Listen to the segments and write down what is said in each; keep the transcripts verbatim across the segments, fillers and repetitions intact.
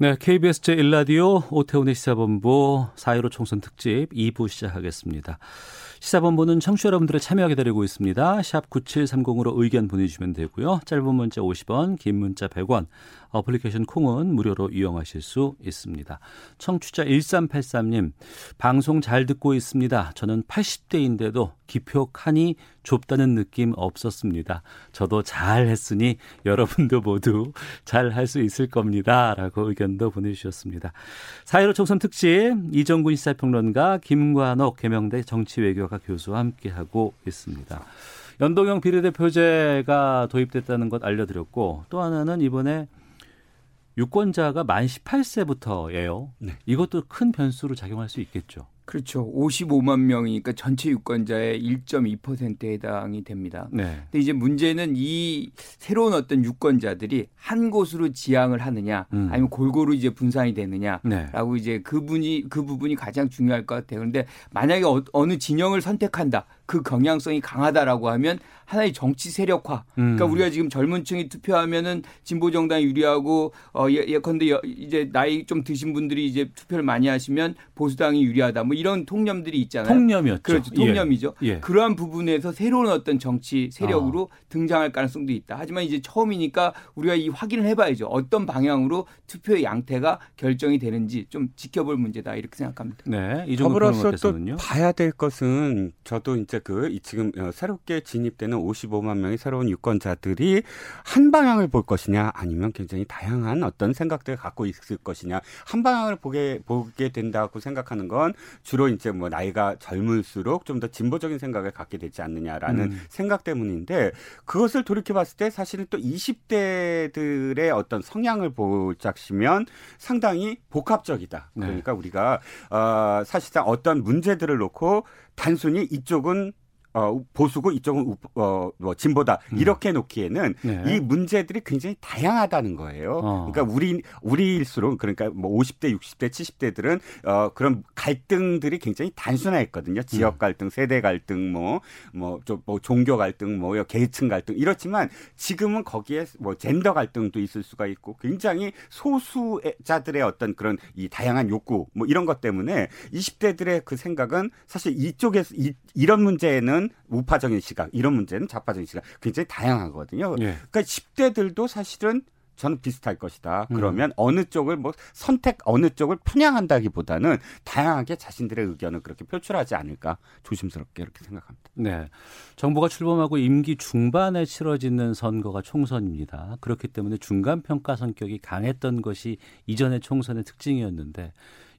네, 케이비에스 제일 라디오 오태훈의 시사본부 사 일오 총선 특집 이 부 시작하겠습니다. 시사본부는 청취자 여러분들의 참여 기다리고 있습니다. 샵 구칠삼공으로 의견 보내주시면 되고요. 짧은 문자 오십 원, 긴 문자 백 원, 어플리케이션 콩은 무료로 이용하실 수 있습니다. 청취자 일삼팔삼 님, 방송 잘 듣고 있습니다. 저는 팔십 대인데도 기표 칸이 좁다는 느낌 없었습니다. 저도 잘 했으니 여러분도 모두 잘 할 수 있을 겁니다. 라고 의견도 보내주셨습니다. 사 일오 총선 특집 이정근 시사평론가 김관옥 계명대 정치외교학 교수와 함께하고 있습니다. 연동형 비례대표제가 도입됐다는 것 알려드렸고 또 하나는 이번에 유권자가 만 십팔 세부터예요. 네. 이것도 큰 변수로 작용할 수 있겠죠. 그렇죠. 오십오만 명이니까 전체 유권자의 일 점 이 퍼센트에 해당이 됩니다. 네. 근데 이제 문제는 이 새로운 어떤 유권자들이 한 곳으로 지향을 하느냐, 음. 아니면 골고루 이제 분산이 되느냐라고 네. 이제 그분이 그 부분이 가장 중요할 것 같아요. 그런데 만약에 어, 어느 진영을 선택한다, 그 경향성이 강하다라고 하면 하나의 정치 세력화. 음. 그러니까 우리가 지금 젊은 층이 투표하면은 진보 정당이 유리하고 어, 예, 예컨대 여, 이제 나이 좀 드신 분들이 이제 투표를 많이 하시면 보수당이 유리하다. 뭐 이런 통념들이 있잖아요. 통념이었죠. 그렇죠. 통념이죠. 예. 예. 그러한 부분에서 새로운 어떤 정치 세력으로 아. 등장할 가능성도 있다. 하지만 이제 처음이니까 우리가 이 확인을 해봐야죠. 어떤 방향으로 투표의 양태가 결정이 되는지 좀 지켜볼 문제다 이렇게 생각합니다. 네, 이 정도 더불어서 또 봐야 될 것은 저도 이제 그 지금 새롭게 진입되는 오십오만 명의 새로운 유권자들이 한 방향을 볼 것이냐 아니면 굉장히 다양한 어떤 생각들을 갖고 있을 것이냐. 한 방향을 보게 보게 된다고 생각하는 건 주로 이제 뭐 나이가 젊을수록 좀 더 진보적인 생각을 갖게 되지 않느냐라는 음. 생각 때문인데 그것을 돌이켜봤을 때 사실은 또 이십 대들의 어떤 성향을 보자시면 상당히 복합적이다. 그러니까 네. 우리가 어, 사실상 어떤 문제들을 놓고 단순히 이쪽은 어, 보수고 이쪽은 우, 어, 뭐 진보다 이렇게 놓기에는 네. 이 문제들이 굉장히 다양하다는 거예요. 어. 그러니까 우리 우리일수록 그러니까 뭐 오십 대, 육십 대, 칠십 대들은 어, 그런 갈등들이 굉장히 단순화했거든요. 지역 갈등, 세대 갈등, 뭐 뭐 좀 뭐 종교 갈등, 뭐 계층 갈등 이렇지만 지금은 거기에 뭐 젠더 갈등도 있을 수가 있고 굉장히 소수자들의 어떤 그런 이 다양한 욕구 뭐 이런 것 때문에 이십 대들의 그 생각은 사실 이쪽에서 이, 이런 문제에는 우파적인 시각, 이런 문제는 좌파적인 시각 굉장히 다양하거든요. 예. 그러니까 십 대들도 사실은 저는 비슷할 것이다. 그러면 음. 어느 쪽을 뭐 선택 어느 쪽을 편향한다기보다는 다양하게 자신들의 의견을 그렇게 표출하지 않을까 조심스럽게 이렇게 생각합니다. 네, 정부가 출범하고 임기 중반에 치러지는 선거가 총선입니다. 그렇기 때문에 중간 평가 성격이 강했던 것이 이전의 총선의 특징이었는데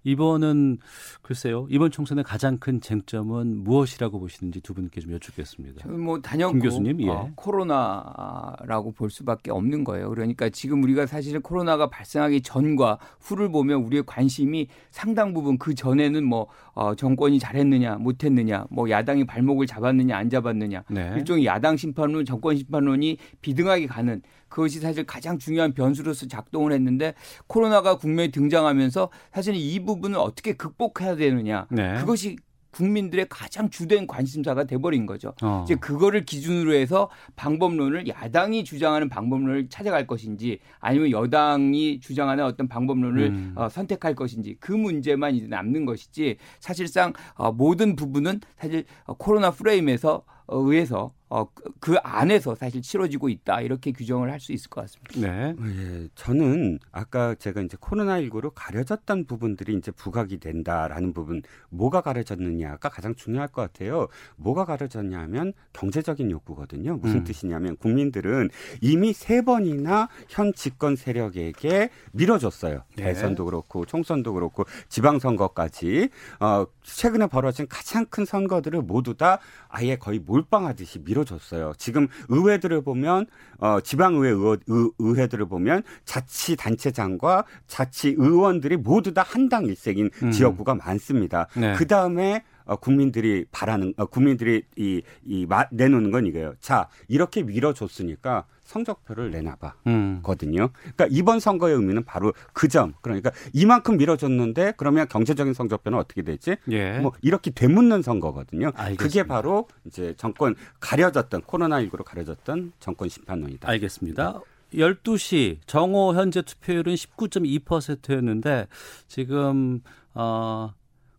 이번은 글쎄요. 이번 총선의 가장 큰 쟁점은 무엇이라고 보시는지 두 분께 좀 여쭙겠습니다. 뭐 단연코 교수님, 예. 어, 코로나라고 볼 수밖에 없는 거예요. 그러니까 지금 우리가 사실은 코로나가 발생하기 전과 후를 보면 우리의 관심이 상당 부분 그 전에는 뭐 어, 정권이 잘했느냐 못했느냐, 뭐 야당이 발목을 잡았느냐 안 잡았느냐, 네. 일종의 야당 심판론, 정권 심판론이 비등하게 가는. 그것이 사실 가장 중요한 변수로서 작동을 했는데 코로나가 국면에 등장하면서 사실 이 부분을 어떻게 극복해야 되느냐. 네. 그것이 국민들의 가장 주된 관심사가 돼버린 거죠. 어. 이제 그거를 기준으로 해서 방법론을 야당이 주장하는 방법론을 찾아갈 것인지 아니면 여당이 주장하는 어떤 방법론을 음. 어, 선택할 것인지 그 문제만 이제 남는 것이지 사실상 어, 모든 부분은 사실 어, 코로나 프레임에서 의해서 어, 그 안에서 사실 치러지고 있다 이렇게 규정을 할 수 있을 것 같습니다. 네, 예, 저는 아까 제가 이제 코로나십구로 가려졌던 부분들이 이제 부각이 된다라는 부분, 뭐가 가려졌느냐가 가장 중요할 것 같아요. 뭐가 가려졌냐면 경제적인 욕구거든요. 무슨 음. 뜻이냐면 국민들은 이미 세 번이나 현 집권 세력에게 밀어줬어요. 네. 대선도 그렇고 총선도 그렇고 지방선거까지 어, 최근에 벌어진 가장 큰 선거들을 모두 다 아예 거의 몰 몰빵하듯이 밀어줬어요. 지금 의회들을 보면 어, 지방의회 의회, 의, 의회들을 보면 자치단체장과 자치의원들이 모두 다 한당 일색인 음. 지역구가 많습니다. 네. 그다음에 어, 국민들이 바라는 어, 국민들이 이, 이 마, 내놓는 건 이거예요. 자, 이렇게 밀어줬으니까 성적표를 내놔봐 음. 거든요. 그러니까 이번 선거의 의미는 바로 그 점. 그러니까 이만큼 밀어줬는데 그러면 경제적인 성적표는 어떻게 되지? 예. 뭐 이렇게 되묻는 선거거든요. 알겠습니다. 그게 바로 이제 정권 가려졌던 코로나십구로 가려졌던 정권 심판론이다. 알겠습니다. 열두 시 정오 현재 투표율은 십구 점 이 퍼센트였는데 지금 어,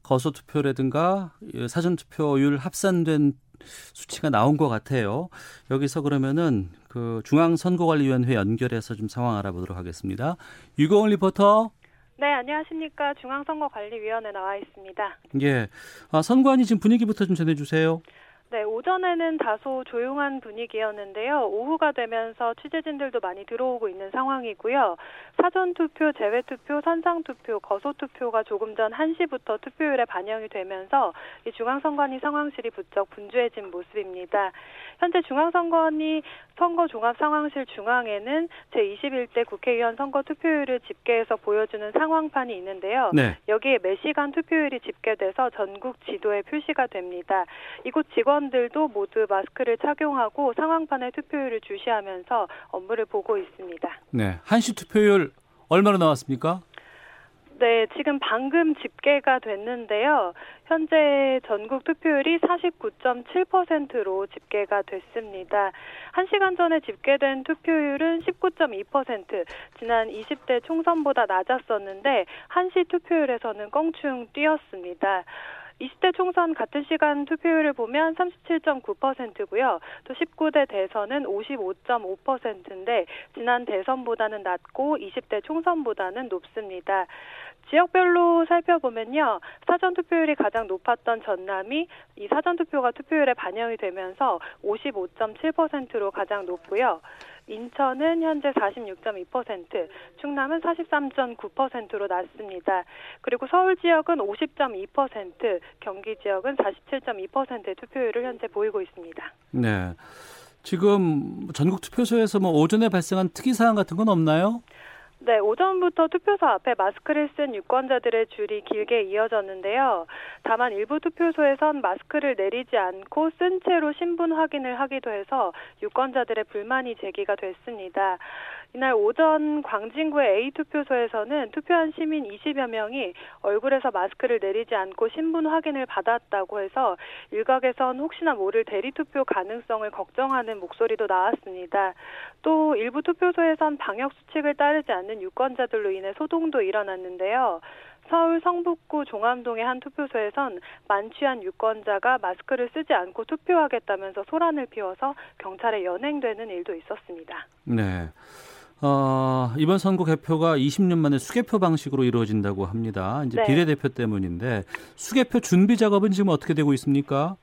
거소 투표라든가 사전 투표율 합산된 수치가 나온 것 같아요. 여기서 그러면은 그 중앙선거관리위원회 연결해서 좀 상황 알아보도록 하겠습니다. 유공훈 리포터. 네, 안녕하십니까. 중앙선거관리위원회 나와 있습니다. 예, 아, 선관위 지금 분위기부터 좀 전해주세요. 네, 오전에는 다소 조용한 분위기였는데요. 오후가 되면서 취재진들도 많이 들어오고 있는 상황이고요. 사전투표, 재외투표, 선상투표, 거소투표가 조금 전 한 시부터 투표율에 반영이 되면서 이 중앙선관위 상황실이 부쩍 분주해진 모습입니다. 현재 중앙선관위 선거종합상황실 중앙에는 제이십일 대 국회의원 선거 투표율을 집계해서 보여주는 상황판이 있는데요. 네. 여기에 매 시간 투표율이 집계돼서 전국 지도에 표시가 됩니다. 이곳 직원들도 모두 마스크를 착용하고 상황판의 투표율을 주시하면서 업무를 보고 있습니다. 네, 한 시 투표율 얼마나 나왔습니까? 네, 지금 방금 집계가 됐는데요. 현재 전국 투표율이 사십구 점 칠 퍼센트로 집계가 됐습니다. 한 시간 전에 집계된 투표율은 십구 점 이 퍼센트, 지난 이십 대 총선보다 낮았었는데 한 시 투표율에서는 껑충 뛰었습니다. 이십 대 총선 같은 시간 투표율을 보면 삼십칠 점 구 퍼센트고요. 또 십구 대 대선은 오십오 점 오 퍼센트인데 지난 대선보다는 낮고 이십 대 총선보다는 높습니다. 지역별로 살펴보면요. 사전투표율이 가장 높았던 전남이 이 사전투표가 투표율에 반영이 되면서 오십오 점 칠 퍼센트로 가장 높고요. 인천은 현재 사십육 점 이 퍼센트, 충남은 사십삼 점 구 퍼센트로 낮습니다. 그리고 서울 지역은 오십 점 이 퍼센트, 경기 지역은 사십칠 점 이 퍼센트의 투표율을 현재 보이고 있습니다. 네, 지금 전국 투표소에서 뭐 오전에 발생한 특이사항 같은 건 없나요? 네, 오전부터 투표소 앞에 마스크를 쓴 유권자들의 줄이 길게 이어졌는데요. 다만 일부 투표소에선 마스크를 내리지 않고 쓴 채로 신분 확인을 하기도 해서 유권자들의 불만이 제기가 됐습니다. 이날 오전 광진구의 A투표소에서는 투표한 시민 이십여 명이 얼굴에서 마스크를 내리지 않고 신분 확인을 받았다고 해서 일각에선 혹시나 모를 대리투표 가능성을 걱정하는 목소리도 나왔습니다. 또 일부 투표소에선 방역수칙을 따르지 않는 유권자들로 인해 소동도 일어났는데요. 서울 성북구 종암동의 한 투표소에선 만취한 유권자가 마스크를 쓰지 않고 투표하겠다면서 소란을 피워서 경찰에 연행되는 일도 있었습니다. 네, 어, 이번 선거 개표가 이십 년 만에 수개표 방식으로 이루어진다고 합니다. 이제 네. 비례대표 때문인데 수개표 준비 작업은 지금 어떻게 되고 있습니까?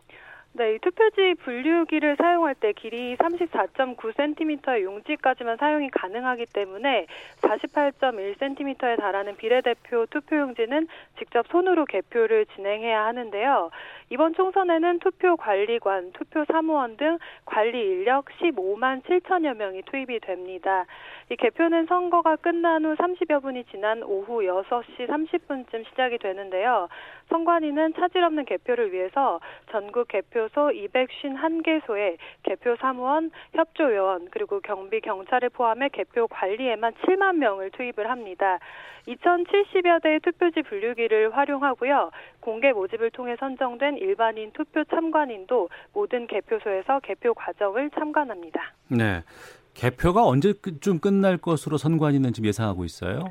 네, 이 투표지 분류기를 사용할 때 길이 삼십사 점 구 센티미터의 용지까지만 사용이 가능하기 때문에 사십팔 점 일 센티미터에 달하는 비례대표 투표용지는 직접 손으로 개표를 진행해야 하는데요. 이번 총선에는 투표관리관, 투표사무원 등 관리 인력 십오만 칠천여 명이 투입이 됩니다. 이 개표는 선거가 끝난 후 삼십여 분이 지난 오후 여섯 시 삼십 분쯤 시작이 되는데요. 선관위는 차질 없는 개표를 위해서 전국 개표 소 이백오십일 개소에 개표 사무원, 협조요원, 그리고 경비 경찰을 포함해 개표 관리에만 칠만 명을 투입을 합니다. 이천칠십여 대의 투표지 분류기를 활용하고요. 공개 모집을 통해 선정된 일반인 투표 참관인도 모든 개표소에서 개표 과정을 참관합니다. 네, 개표가 언제쯤 끝날 것으로 선관위는 지금 예상하고 있어요?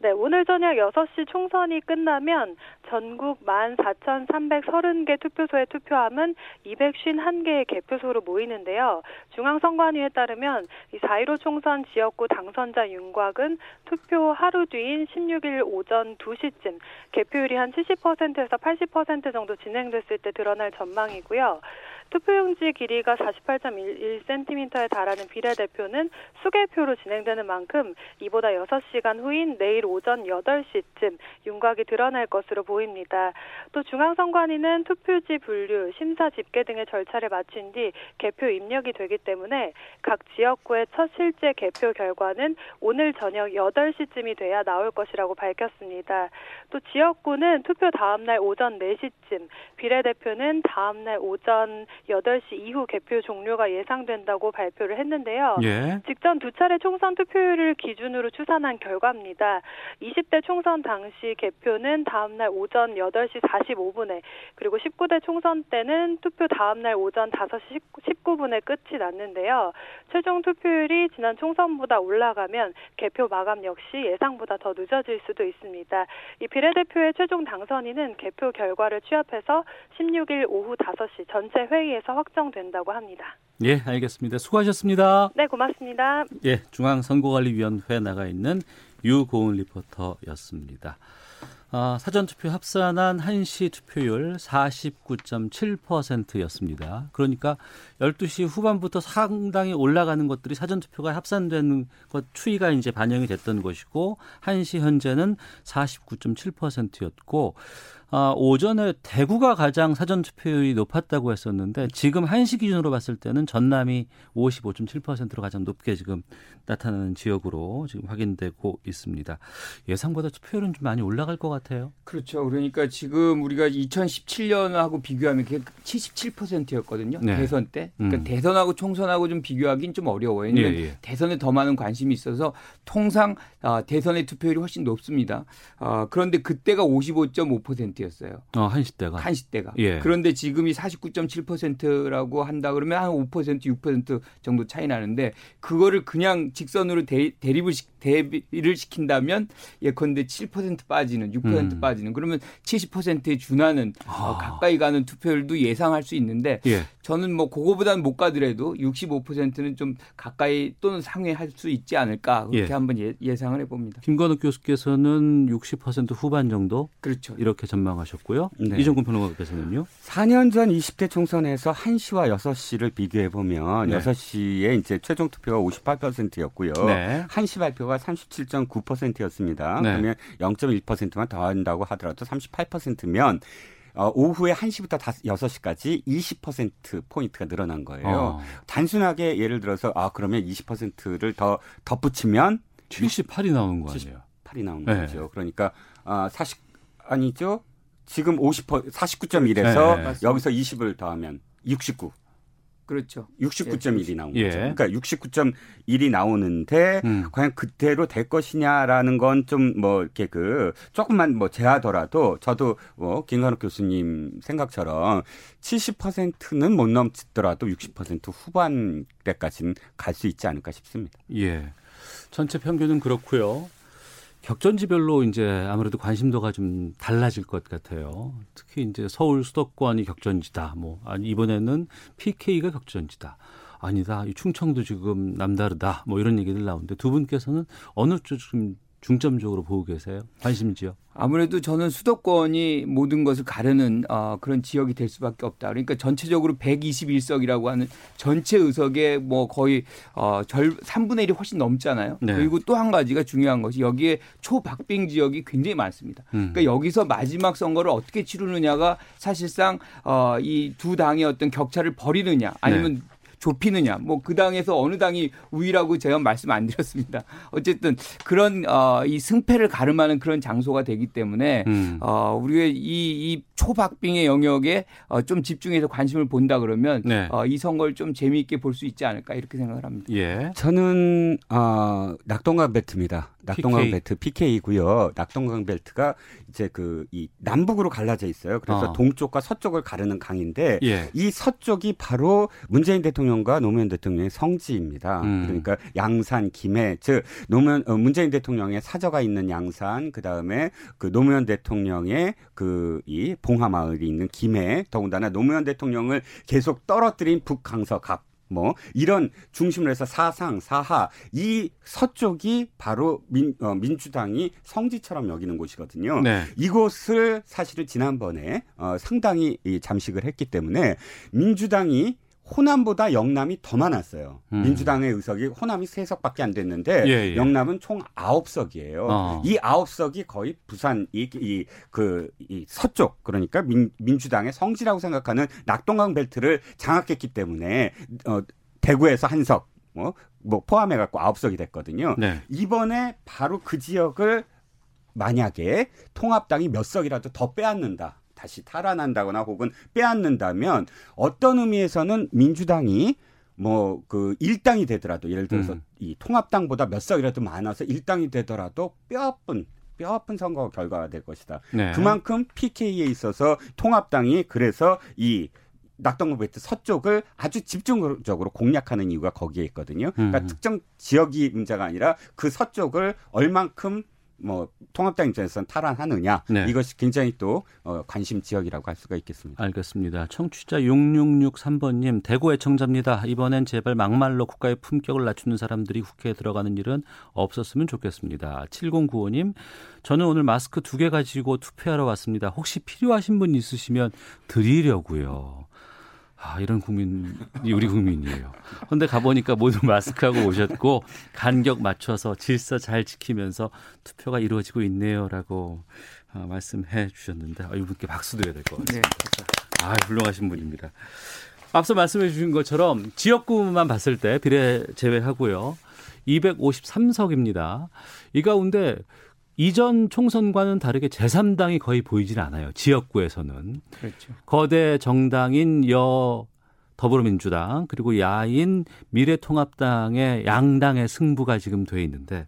네, 오늘 저녁 여섯 시 총선이 끝나면 전국 만 사천삼백삼십 개 투표소의 투표함은 이백오십일 개의 개표소로 모이는데요. 중앙선관위에 따르면 이 사 일오 총선 지역구 당선자 윤곽은 투표 하루 뒤인 십육 일 오전 두 시쯤 개표율이 한 칠십 퍼센트에서 팔십 퍼센트 정도 진행됐을 때 드러날 전망이고요. 투표용지 길이가 사십팔 점 일 센티미터에 달하는 비례대표는 수개표로 진행되는 만큼 이보다 여섯 시간 후인 내일 오전 여덟 시쯤 윤곽이 드러날 것으로 보입니다. 또 중앙선관위는 투표지 분류, 심사 집계 등의 절차를 마친 뒤 개표 입력이 되기 때문에 각 지역구의 첫 실제 개표 결과는 오늘 저녁 여덟 시쯤이 돼야 나올 것이라고 밝혔습니다. 또 지역구는 투표 다음날 오전 네 시쯤, 비례대표는 다음날 오전 여덟 시 이후 개표 종료가 예상된다고 발표를 했는데요. 예. 직전 두 차례 총선 투표율을 기준으로 추산한 결과입니다. 이십 대 총선 당시 개표는 다음날 오전 여덟 시 사십오 분에, 그리고 십구 대 총선 때는 투표 다음날 오전 다섯 시 십구 분에 끝이 났는데요. 최종 투표율이 지난 총선보다 올라가면 개표 마감 역시 예상보다 더 늦어질 수도 있습니다. 이 비례대표의 최종 당선인은 개표 결과를 취합해서 십육 일 오후 다섯 시 전체 회의에서 확정된다고 합니다. 예, 알겠습니다. 수고하셨습니다. 네, 고맙습니다. 예, 중앙선거관리위원회에 나가 있는 유고은 리포터였습니다. 아, 사전투표 합산한 한 시 투표율 사십구 점 칠 퍼센트였습니다. 그러니까 열두 시 후반부터 상당히 올라가는 것들이 사전투표가 합산된 것 추이가 이제 반영이 됐던 것이고, 한 시 현재는 사십구 점 칠 퍼센트였고, 아, 오전에 대구가 가장 사전투표율이 높았다고 했었는데, 지금 한 시 기준으로 봤을 때는 전남이 오십오 점 칠 퍼센트로 가장 높게 지금 나타나는 지역으로 지금 확인되고 있습니다. 예상보다 투표율은 좀 많이 올라갈 것 같아요. 그렇죠. 그러니까 지금 우리가 이천십칠 년하고 비교하면 그게 칠십칠 퍼센트였거든요. 네. 대선 때. 그러니까 음. 대선하고 총선하고 좀 비교하기는 좀 어려워요. 왜냐하면 예, 예. 대선에 더 많은 관심이 있어서 통상 아, 대선의 투표율이 훨씬 높습니다. 아, 그런데 그때가 오십오 점 오 퍼센트 였어요. 어, 한시 때가. 한시 때가. 예. 그런데 지금이 사십구 점 칠 퍼센트라고 한다 그러면 한 오 퍼센트, 육 퍼센트 정도 차이 나는데, 그거를 그냥 직선으로 대, 대립을 대비를 시킨다면 예컨대 칠 퍼센트 빠지는, 육 퍼센트 음. 빠지는, 그러면 칠십 퍼센트에 준하는 아. 어, 가까이 가는 투표율도 예상할 수 있는데 예. 저는 뭐 그거보다는 못 가더라도 육십오 퍼센트는 좀 가까이 또는 상회할 수 있지 않을까 그렇게 예. 한번 예, 예상을 해봅니다. 김관옥 교수께서는 육십 퍼센트 후반 정도? 그렇죠. 이렇게 전 전망하셨고요. 네. 이정근 변호사께서는요. 사 년 전 이십 대 총선에서 한 시와 여섯 시를 비교해 보면 네. 여섯 시에 이제 최종 투표가 오십팔 퍼센트였고요. 네. 한 시 발표가 삼십칠 점 구 퍼센트였습니다. 네. 그러면 영 점 일 퍼센트만 더한다고 하더라도 삼십팔 퍼센트면 어, 오후에 한 시부터 여섯 시까지 이십 퍼센트 포인트가 늘어난 거예요. 어. 단순하게 예를 들어서 아 그러면 이십 퍼센트를 더 덧붙이면 칠십팔이 나오는 거 아니에요? 칠십팔이 나오는 네. 거죠. 그러니까 아, 사십 아니죠. 지금 오십 퍼센트, 사십구 점 일에서 네, 네. 여기서 이십을 더하면 육십구. 그렇죠. 육십구 점 일이 예. 나오는 거죠. 예. 그러니까 육십구 점 일이 나오는데 음. 과연 그대로 될 것이냐라는 건 좀 뭐 이렇게 그 조금만 뭐 제하더라도 저도 뭐 김관옥 교수님 생각처럼 칠십 퍼센트는 못 넘치더라도 육십 퍼센트 후반 때까지는 갈 수 있지 않을까 싶습니다. 예. 전체 평균은 그렇고요. 격전지별로 이제 아무래도 관심도가 좀 달라질 것 같아요. 특히 이제 서울 수도권이 격전지다. 뭐, 아니, 이번에는 피케이가 격전지다. 아니다. 이 충청도 지금 남다르다. 뭐 이런 얘기들 나오는데 두 분께서는 어느 쪽 지금 중점적으로 보고 계세요? 관심지요? 아무래도 저는 수도권이 모든 것을 가르는 어, 그런 지역이 될 수밖에 없다. 그러니까 전체적으로 백이십일 석이라고 하는 전체 의석의 뭐 거의 어, 절, 삼분의 일이 훨씬 넘잖아요. 네. 그리고 또 한 가지가 중요한 것이 여기에 초박빙 지역이 굉장히 많습니다. 음. 그러니까 여기서 마지막 선거를 어떻게 치르느냐가 사실상 어, 이 두 당의 어떤 격차를 벌이느냐 아니면 네. 좁히느냐. 뭐 그 당에서 어느 당이 우위라고 제가 말씀 안 드렸습니다. 어쨌든 그런 어, 이 승패를 가름하는 그런 장소가 되기 때문에 음. 어, 우리의 이, 이 초박빙의 영역에 어, 좀 집중해서 관심을 본다 그러면 네. 어, 이 선거를 좀 재미있게 볼 수 있지 않을까 이렇게 생각을 합니다. 예. 저는 어, 낙동강 벨트입니다. 낙동강 피케이. 벨트 피케이고요. 낙동강 벨트가 이제 그 이 남북으로 갈라져 있어요. 그래서 어. 동쪽과 서쪽을 가르는 강인데 예. 이 서쪽이 바로 문재인 대통령과 노무현 대통령의 성지입니다. 음. 그러니까 양산, 김해, 즉 노무현 문재인 대통령의 사저가 있는 양산, 그 다음에 그 노무현 대통령의 그 이 봉하마을이 있는 김해, 더군다나 노무현 대통령을 계속 떨어뜨린 북강서갑. 뭐 이런 중심으로 해서 사상, 사하 이 서쪽이 바로 민, 어, 민주당이 성지처럼 여기는 곳이거든요. 네. 이곳을 사실은 지난번에 어, 상당히 잠식을 했기 때문에 민주당이 호남보다 영남이 더 많았어요. 음. 민주당의 의석이 호남이 세 석밖에 안 됐는데 예, 예. 영남은 총 아홉 석이에요. 어. 이 아홉 석이 거의 부산 이 이 그 이 서쪽 그러니까 민, 민주당의 성지라고 생각하는 낙동강 벨트를 장악했기 때문에 어, 대구에서 한 석 뭐, 뭐 포함해 갖고 아홉 석이 됐거든요. 네. 이번에 바로 그 지역을 만약에 통합당이 몇 석이라도 더 빼앗는다. 다시 탈환한다거나 혹은 빼앗는다면 어떤 의미에서는 민주당이 뭐 그 일당이 되더라도 예를 들어서 음. 이 통합당보다 몇 석이라도 많아서 일당이 되더라도 뼈아픈 뼈아픈 선거 결과가 될 것이다. 네. 그만큼 피케이에 있어서 통합당이 그래서 이 낙동강 벨트 서쪽을 아주 집중적으로 공략하는 이유가 거기에 있거든요. 그러니까 음. 특정 지역이 문제가 아니라 그 서쪽을 얼만큼 뭐 통합당 입장에서는 탈환하느냐 네. 이것이 굉장히 또 어, 관심 지역이라고 할 수가 있겠습니다. 알겠습니다. 청취자 육육육삼 번님 대구 애청자입니다. 이번엔 제발 막말로 국가의 품격을 낮추는 사람들이 국회에 들어가는 일은 없었으면 좋겠습니다. 칠공구오 님 저는 오늘 마스크 두 개 가지고 투표하러 왔습니다. 혹시 필요하신 분 있으시면 드리려고요. 아, 이런 국민이 우리 국민이에요. 그런데 가보니까 모두 마스크하고 오셨고 간격 맞춰서 질서 잘 지키면서 투표가 이루어지고 있네요라고 아, 말씀해 주셨는데 아, 이분께 박수 드려야 될 것 같습니다. 네. 아, 훌륭하신 분입니다. 앞서 말씀해 주신 것처럼 지역구만 봤을 때 비례 제외하고요. 이백오십삼 석입니다. 이 가운데 이전 총선과는 다르게 제삼 당이 거의 보이진 않아요. 지역구에서는. 그렇죠. 거대 정당인 여 더불어민주당 그리고 야인 미래통합당의 양당의 승부가 지금 돼 있는데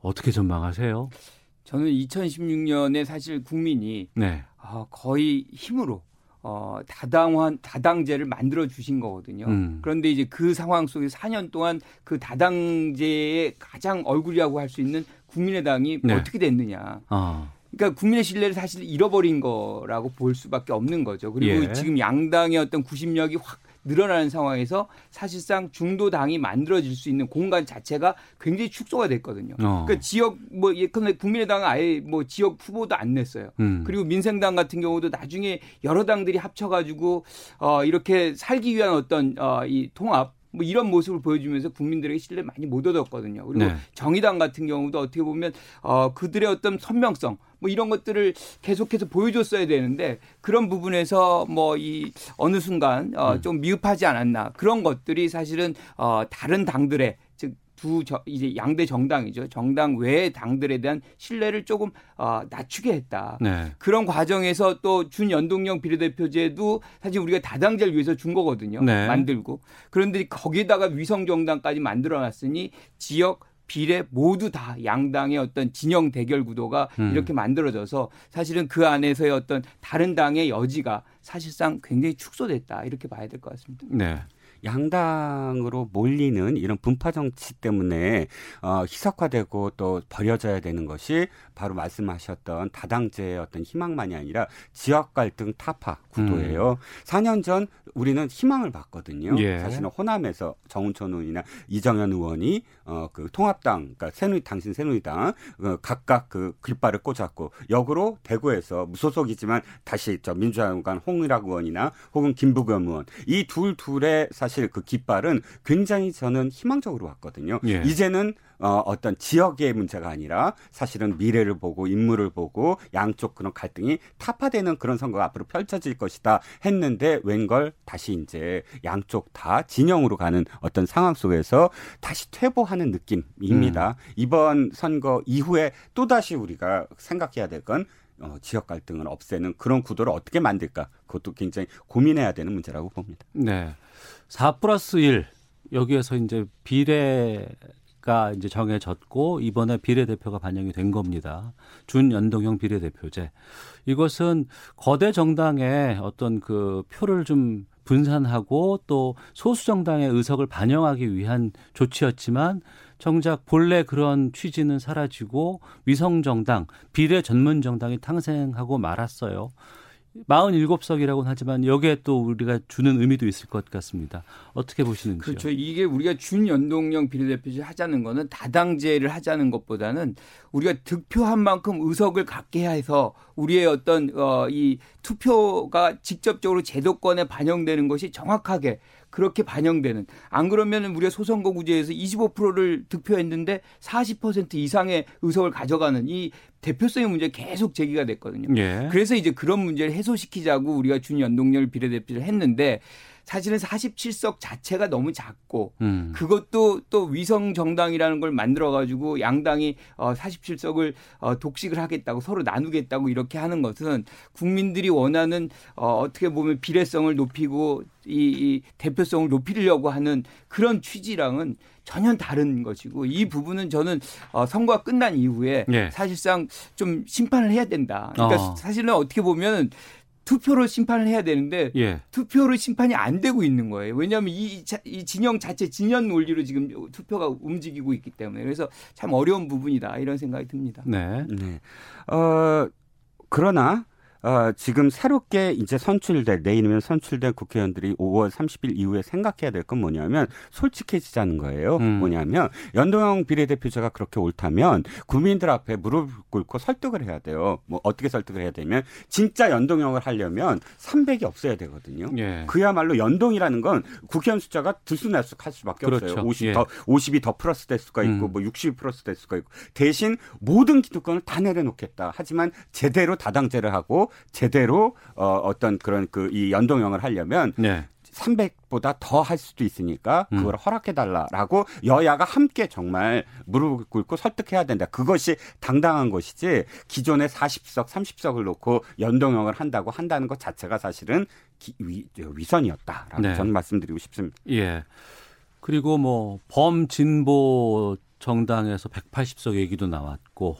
어떻게 전망하세요? 저는 이천십육 년에 사실 국민이 네. 어, 거의 힘으로 어, 다당한, 다당제를 만들어주신 거거든요. 음. 그런데 이제 그 상황 속에서 사 년 동안 그 다당제의 가장 얼굴이라고 할 수 있는 국민의당이 네. 어떻게 됐느냐. 어. 그러니까 국민의 신뢰를 사실 잃어버린 거라고 볼 수밖에 없는 거죠. 그리고 예. 지금 양당의 어떤 구심력이 확 늘어나는 상황에서 사실상 중도당이 만들어질 수 있는 공간 자체가 굉장히 축소가 됐거든요. 어. 그러니까 지역 뭐 예컨대 국민의당은 아예 뭐 지역 후보도 안 냈어요. 음. 그리고 민생당 같은 경우도 나중에 여러 당들이 합쳐가지고 어, 이렇게 살기 위한 어떤 어, 이 통합. 뭐 이런 모습을 보여주면서 국민들에게 신뢰를 많이 못 얻었거든요. 그리고 네. 정의당 같은 경우도 어떻게 보면 어, 그들의 어떤 선명성 뭐 이런 것들을 계속해서 보여줬어야 되는데 그런 부분에서 뭐 이 어느 순간 어, 음. 좀 미흡하지 않았나 그런 것들이 사실은 어, 다른 당들의 즉 두 이제 양대 정당이죠. 정당 외의 당들에 대한 신뢰를 조금 어, 낮추게 했다. 네. 그런 과정에서 또 준연동형 비례대표제도 사실 우리가 다당제를 위해서 준 거거든요. 네. 만들고. 그런데 거기에다가 위성정당까지 만들어놨으니 지역 비례 모두 다 양당의 어떤 진영 대결 구도가 음. 이렇게 만들어져서 사실은 그 안에서의 어떤 다른 당의 여지가 사실상 굉장히 축소됐다. 이렇게 봐야 될 것 같습니다. 네. 양당으로 몰리는 이런 분파 정치 때문에 어, 희석화되고 또 버려져야 되는 것이 바로 말씀하셨던 다당제의 어떤 희망만이 아니라 지역 갈등 타파 구도예요. 음. 사 년 전 우리는 희망을 봤거든요. 예. 사실은 호남에서 정운천 의원이나 이정현 의원이 어, 그 통합당, 그러니까 새누리 당신 새누리당 어, 각각 그 깃발을 꽂았고 역으로 대구에서 무소속이지만 다시 저 민주당간 홍일학 의원이나 혹은 김부겸 의원 이 둘 둘의 사실 사실 그 깃발은 굉장히 저는 희망적으로 왔거든요. 예. 이제는 어, 어떤 지역의 문제가 아니라 사실은 미래를 보고 인물을 보고 양쪽 그런 갈등이 타파되는 그런 선거가 앞으로 펼쳐질 것이다 했는데 웬걸 다시 이제 양쪽 다 진영으로 가는 어떤 상황 속에서 다시 퇴보하는 느낌입니다. 음. 이번 선거 이후에 또다시 우리가 생각해야 될 건 어, 지역 갈등을 없애는 그런 구도를 어떻게 만들까 그것도 굉장히 고민해야 되는 문제라고 봅니다. 네. 사 플러스 일 여기에서 이제 비례가 이제 정해졌고 이번에 비례대표가 반영이 된 겁니다. 준연동형 비례대표제. 이것은 거대 정당의 어떤 그 표를 좀 분산하고 또 소수 정당의 의석을 반영하기 위한 조치였지만 정작 본래 그런 취지는 사라지고 위성 정당, 비례 전문 정당이 탄생하고 말았어요. 사십칠 석이라고는 하지만 여기에 또 우리가 주는 의미도 있을 것 같습니다. 어떻게 보시는지요? 그렇죠. 이게 우리가 준연동형 비례대표제 하자는 거는 다당제를 하자는 것보다는 우리가 득표한 만큼 의석을 갖게 해서 우리의 어떤 어, 이 투표가 직접적으로 제도권에 반영되는 것이 정확하게 그렇게 반영되는. 안 그러면 우리가 소선거구제에서 이십오 퍼센트를 득표했는데 사십 퍼센트 이상의 의석을 가져가는 이 대표성의 문제가 계속 제기가 됐거든요. 예. 그래서 이제 그런 문제를 해소시키자고 우리가 준연동열 비례대표를 했는데 사실은 사십칠 석 자체가 너무 작고 음. 그것도 또 위성 정당이라는 걸 만들어가지고 양당이 사십칠 석을 독식을 하겠다고 서로 나누겠다고 이렇게 하는 것은 국민들이 원하는 어떻게 보면 비례성을 높이고 이 대표성을 높이려고 하는 그런 취지랑은 전혀 다른 것이고 이 부분은 저는 선거가 끝난 이후에 네. 사실상 좀 심판을 해야 된다. 그러니까 어. 사실은 어떻게 보면 투표로 심판을 해야 되는데 예. 투표로 심판이 안 되고 있는 거예요. 왜냐하면 이, 이 진영 자체 진영 논리로 지금 투표가 움직이고 있기 때문에 그래서 참 어려운 부분이다 이런 생각이 듭니다. 네. 네. 어, 그러나 어, 지금 새롭게 이제 선출될 내일이면 선출된 국회의원들이 오월 삼십일 이후에 생각해야 될 건 뭐냐면 솔직해지자는 거예요. 음. 뭐냐면 연동형 비례대표제가 그렇게 옳다면 국민들 앞에 무릎 꿇고 설득을 해야 돼요. 뭐 어떻게 설득을 해야 되면 진짜 연동형을 하려면 삼백이 없어야 되거든요. 예. 그야말로 연동이라는 건 국회의원 숫자가 들쑥날쑥할 수밖에 그렇죠. 없어요. 오십 예. 더, 오십이 더 플러스 될 수가 있고 음. 뭐 육십이 플러스 될 수가 있고 대신 모든 기득권을 다 내려놓겠다. 하지만 제대로 다당제를 하고 제대로 어, 어떤 그런 그 이 연동형을 하려면 네. 삼백보다 더 할 수도 있으니까 그걸 음. 허락해달라라고 여야가 함께 정말 무릎을 꿇고 설득해야 된다. 그것이 당당한 것이지 기존의 사십 석, 삼십 석을 놓고 연동형을 한다고 한다는 것 자체가 사실은 기, 위, 위선이었다라고 네. 저는 말씀드리고 싶습니다. 예. 그리고 뭐 범진보 정당에서 백팔십 석 얘기도 나왔고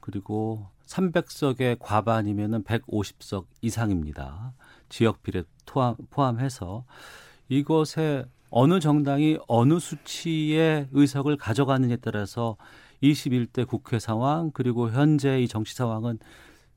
그리고 삼백 석의 과반이면은 백오십 석 이상입니다. 지역 비례 포함해서 이것에 어느 정당이 어느 수치의 의석을 가져가느냐에 따라서 이십일 대 국회 상황 그리고 현재 이 정치 상황은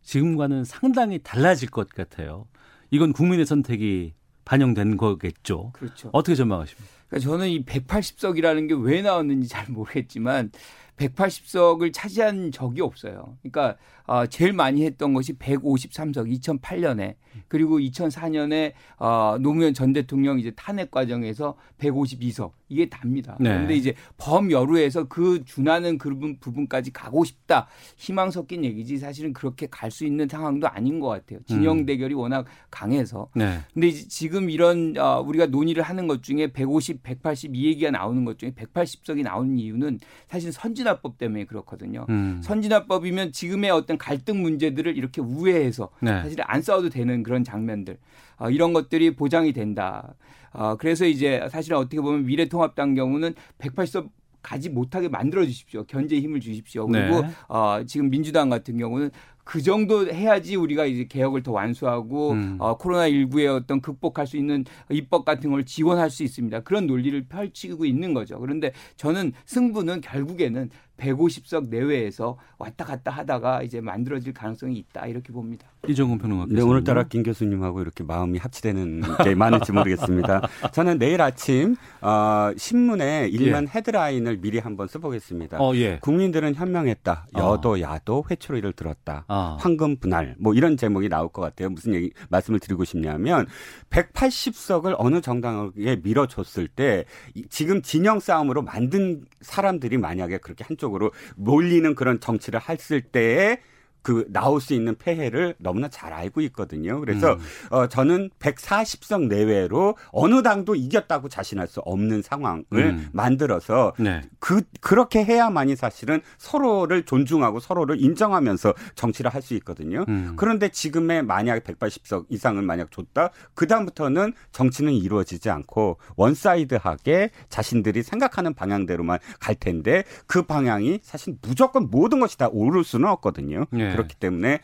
지금과는 상당히 달라질 것 같아요. 이건 국민의 선택이 반영된 거겠죠. 그렇죠. 어떻게 전망하십니까? 그러니까 저는 이 백팔십 석이라는 게 왜 나왔는지 잘 모르겠지만 백팔십 석을 차지한 적이 없어요. 그러니까 어, 제일 많이 했던 것이 백오십삼 석 이천팔 년에 그리고 이천사 년에 어, 노무현 전 대통령 이제 탄핵 과정에서 백오십이 석 이게 답니다. 네. 그런데 이제 범여루에서 그 준하는 그 부분까지 가고 싶다. 희망 섞인 얘기지 사실은 그렇게 갈 수 있는 상황도 아닌 것 같아요. 진영 음. 대결이 워낙 강해서. 네. 근데 이제 지금 이런 어, 우리가 논의를 하는 것 중에 백오십, 백팔십 이 얘기가 나오는 것 중에 백팔십 석이 나오는 이유는 사실 선진 선진화법 때문에 그렇거든요. 음. 선진화법이면 지금의 어떤 갈등 문제들을 이렇게 우회해서 네. 사실 안 싸워도 되는 그런 장면들 어, 이런 것들이 보장이 된다. 어, 그래서 이제 사실 어떻게 보면 미래통합당 경우는 백팔십 석 가지 못하게 만들어 주십시오. 견제에 힘을 주십시오. 그리고 네. 어, 지금 민주당 같은 경우는 그 정도 해야지 우리가 이제 개혁을 더 완수하고 음. 어, 코로나십구의 어떤 극복할 수 있는 입법 같은 걸 지원할 수 있습니다. 그런 논리를 펼치고 있는 거죠. 그런데 저는 승부는 결국에는 백오십 석 내외에서 왔다 갔다 하다가 이제 만들어질 가능성이 있다 이렇게 봅니다. 이정근 평론가께서. 네, 오늘따라 김 교수님하고 이렇게 마음이 합치되는 게 많을지 모르겠습니다. 저는 내일 아침 어, 신문에 일면 예. 헤드라인을 미리 한번 써보겠습니다. 어, 예. 국민들은 현명했다. 여도 어. 야도 회초리를 들었다. 아. 황금 분할 뭐 이런 제목이 나올 것 같아요. 무슨 얘기 말씀을 드리고 싶냐면 백팔십 석을 어느 정당에게 밀어줬을 때 지금 진영 싸움으로 만든 사람들이 만약에 그렇게 한쪽으로 몰리는 그런 정치를 했을 때에 그 나올 수 있는 폐해를 너무나 잘 알고 있거든요. 그래서 음. 어, 저는 백사십 석 내외로 어느 당도 이겼다고 자신할 수 없는 상황을 음. 만들어서 네. 그 그렇게 해야만이 사실은 서로를 존중하고 서로를 인정하면서 정치를 할 수 있거든요. 음. 그런데 지금의 만약 백팔십 석 이상을 만약 줬다, 그 다음부터는 정치는 이루어지지 않고 원사이드하게 자신들이 생각하는 방향대로만 갈 텐데 그 방향이 사실 무조건 모든 것이 다 오를 수는 없거든요. 네. 그렇기 때문에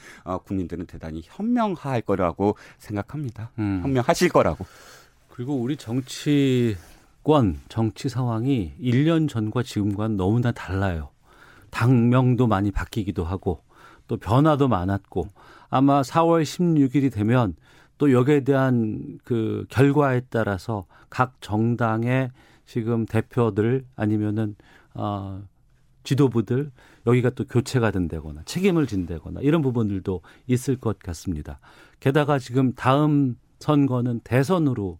국민들은 대단히 현명할 거라고 생각합니다. 음. 현명하실 거라고. 그리고 우리 정치권, 정치 상황이 일 년 전과 지금과는 너무나 달라요. 당명도 많이 바뀌기도 하고 또 변화도 많았고 아마 사월 십육일이 되면 또 여기에 대한 그 결과에 따라서 각 정당의 지금 대표들 아니면은 어, 지도부들 여기가 또 교체가 된다거나 책임을 진다거나 이런 부분들도 있을 것 같습니다. 게다가 지금 다음 선거는 대선으로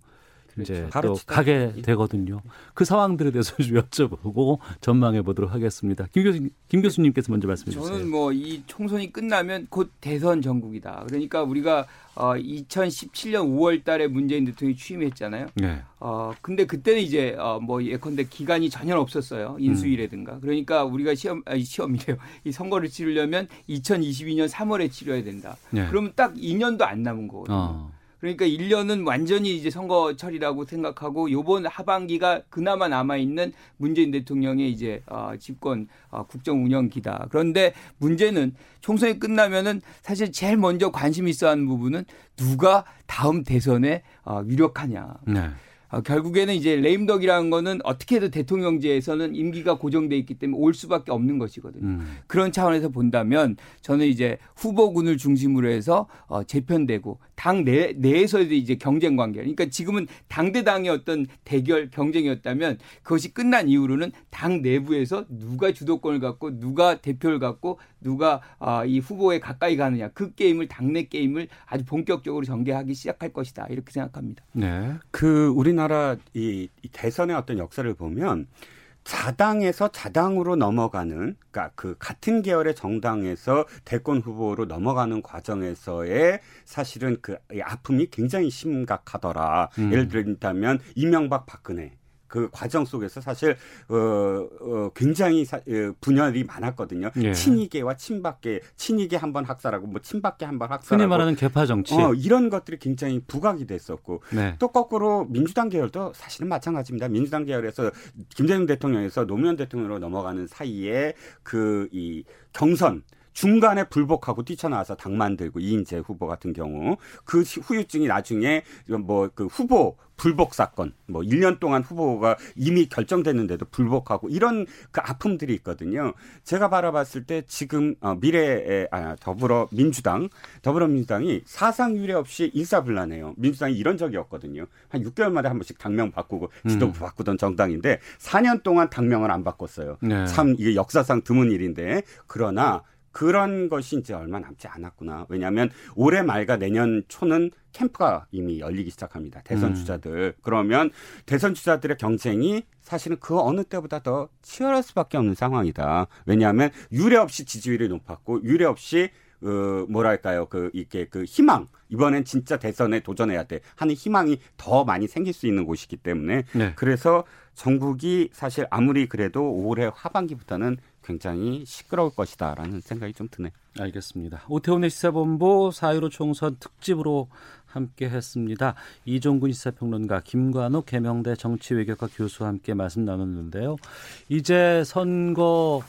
그렇죠. 이제 또 가게 되거든요. 그 상황들에 대해서 좀 여쭤보고 전망해 보도록 하겠습니다. 김 교수, 김 교수님께서 먼저 말씀해 주세요. 저는 뭐 이 총선이 끝나면 곧 대선 전국이다. 그러니까 우리가 어, 이천십칠년 오월 달에 문재인 대통령이 취임했잖아요. 네. 어, 근데 그때는 이제 어, 뭐 예컨대 기간이 전혀 없었어요. 인수위라든가. 음. 그러니까 우리가 시험, 아니 시험이래요. 이 선거를 치르려면 이천이십이년 삼월에 치러야 된다. 네. 그러면 딱 이 년도 안 남은 거거든요. 어. 그러니까 일 년은 완전히 이제 선거철이라고 생각하고 요번 하반기가 그나마 남아있는 문재인 대통령의 이제 어, 집권 어, 국정 운영기다. 그런데 문제는 총선이 끝나면은 사실 제일 먼저 관심 있어 하는 부분은 누가 다음 대선에 어, 유력하냐. 네. 어, 결국에는 이제 레임덕이라는 거는 어떻게 해도 대통령제에서는 임기가 고정돼 있기 때문에 올 수밖에 없는 것이거든요. 음. 그런 차원에서 본다면 저는 이제 후보군을 중심으로 해서 어, 재편되고 당 내, 내에서의 이제 경쟁 관계. 그러니까 지금은 당대당의 어떤 대결 경쟁이었다면 그것이 끝난 이후로는 당 내부에서 누가 주도권을 갖고 누가 대표를 갖고 누가 어, 이 후보에 가까이 가느냐. 그 게임을 당내 게임을 아주 본격적으로 전개하기 시작할 것이다. 이렇게 생각합니다. 네. 그 우리나라 우리나라 이 대선의 어떤 역사를 보면 자당에서 자당으로 넘어가는, 그러니까 그 같은 계열의 정당에서 대권 후보로 넘어가는 과정에서의 사실은 그 아픔이 굉장히 심각하더라. 음. 예를 들면 이명박, 박근혜. 그 과정 속에서 사실 어, 어, 굉장히 사, 어, 분열이 많았거든요. 예. 친이계와 친박계, 친이계 한번 학살하고 뭐 친박계 한번 학살하고. 흔히 말하는 개파 정치. 어, 이런 것들이 굉장히 부각이 됐었고. 네. 또 거꾸로 민주당 계열도 사실은 마찬가지입니다. 민주당 계열에서 김대중 대통령에서 노무현 대통령으로 넘어가는 사이에 그 이 경선. 중간에 불복하고 뛰쳐나와서 당 만들고 이인재 후보 같은 경우 그 후유증이 나중에 뭐 그 후보 불복 사건 뭐 일 년 동안 후보가 이미 결정됐는데도 불복하고 이런 그 아픔들이 있거든요. 제가 바라봤을 때 지금 미래에 아, 더불어 민주당 더불어민주당이 사상 유례 없이 일사불란해요. 민주당이 이런 적이 없거든요. 한 육 개월마다 한 번씩 당명 바꾸고 지도부 음. 바꾸던 정당인데 사 년 동안 당명을 안 바꿨어요. 네. 참 이게 역사상 드문 일인데 그러나 그런 것이 이제 얼마 남지 않았구나. 왜냐하면 올해 말과 내년 초는 캠프가 이미 열리기 시작합니다. 대선 음. 주자들. 그러면 대선 주자들의 경쟁이 사실은 그 어느 때보다 더 치열할 수밖에 없는 상황이다. 왜냐하면 유례 없이 지지율이 높았고 유례 없이 어, 뭐랄까요 그 이게 그 희망 이번엔 진짜 대선에 도전해야 돼 하는 희망이 더 많이 생길 수 있는 곳이기 때문에 네. 그래서 전국이 사실 아무리 그래도 올해 하반기부터는 굉장히 시끄러울 것이다라는 생각이 좀 드네요. 알겠습니다. 오태훈의 시사본부 사 일오 총선 특집으로 함께했습니다. 이정근 시사평론가 김관옥 계명대 정치외교과 교수와 함께 말씀 나눴는데요. 이제 선거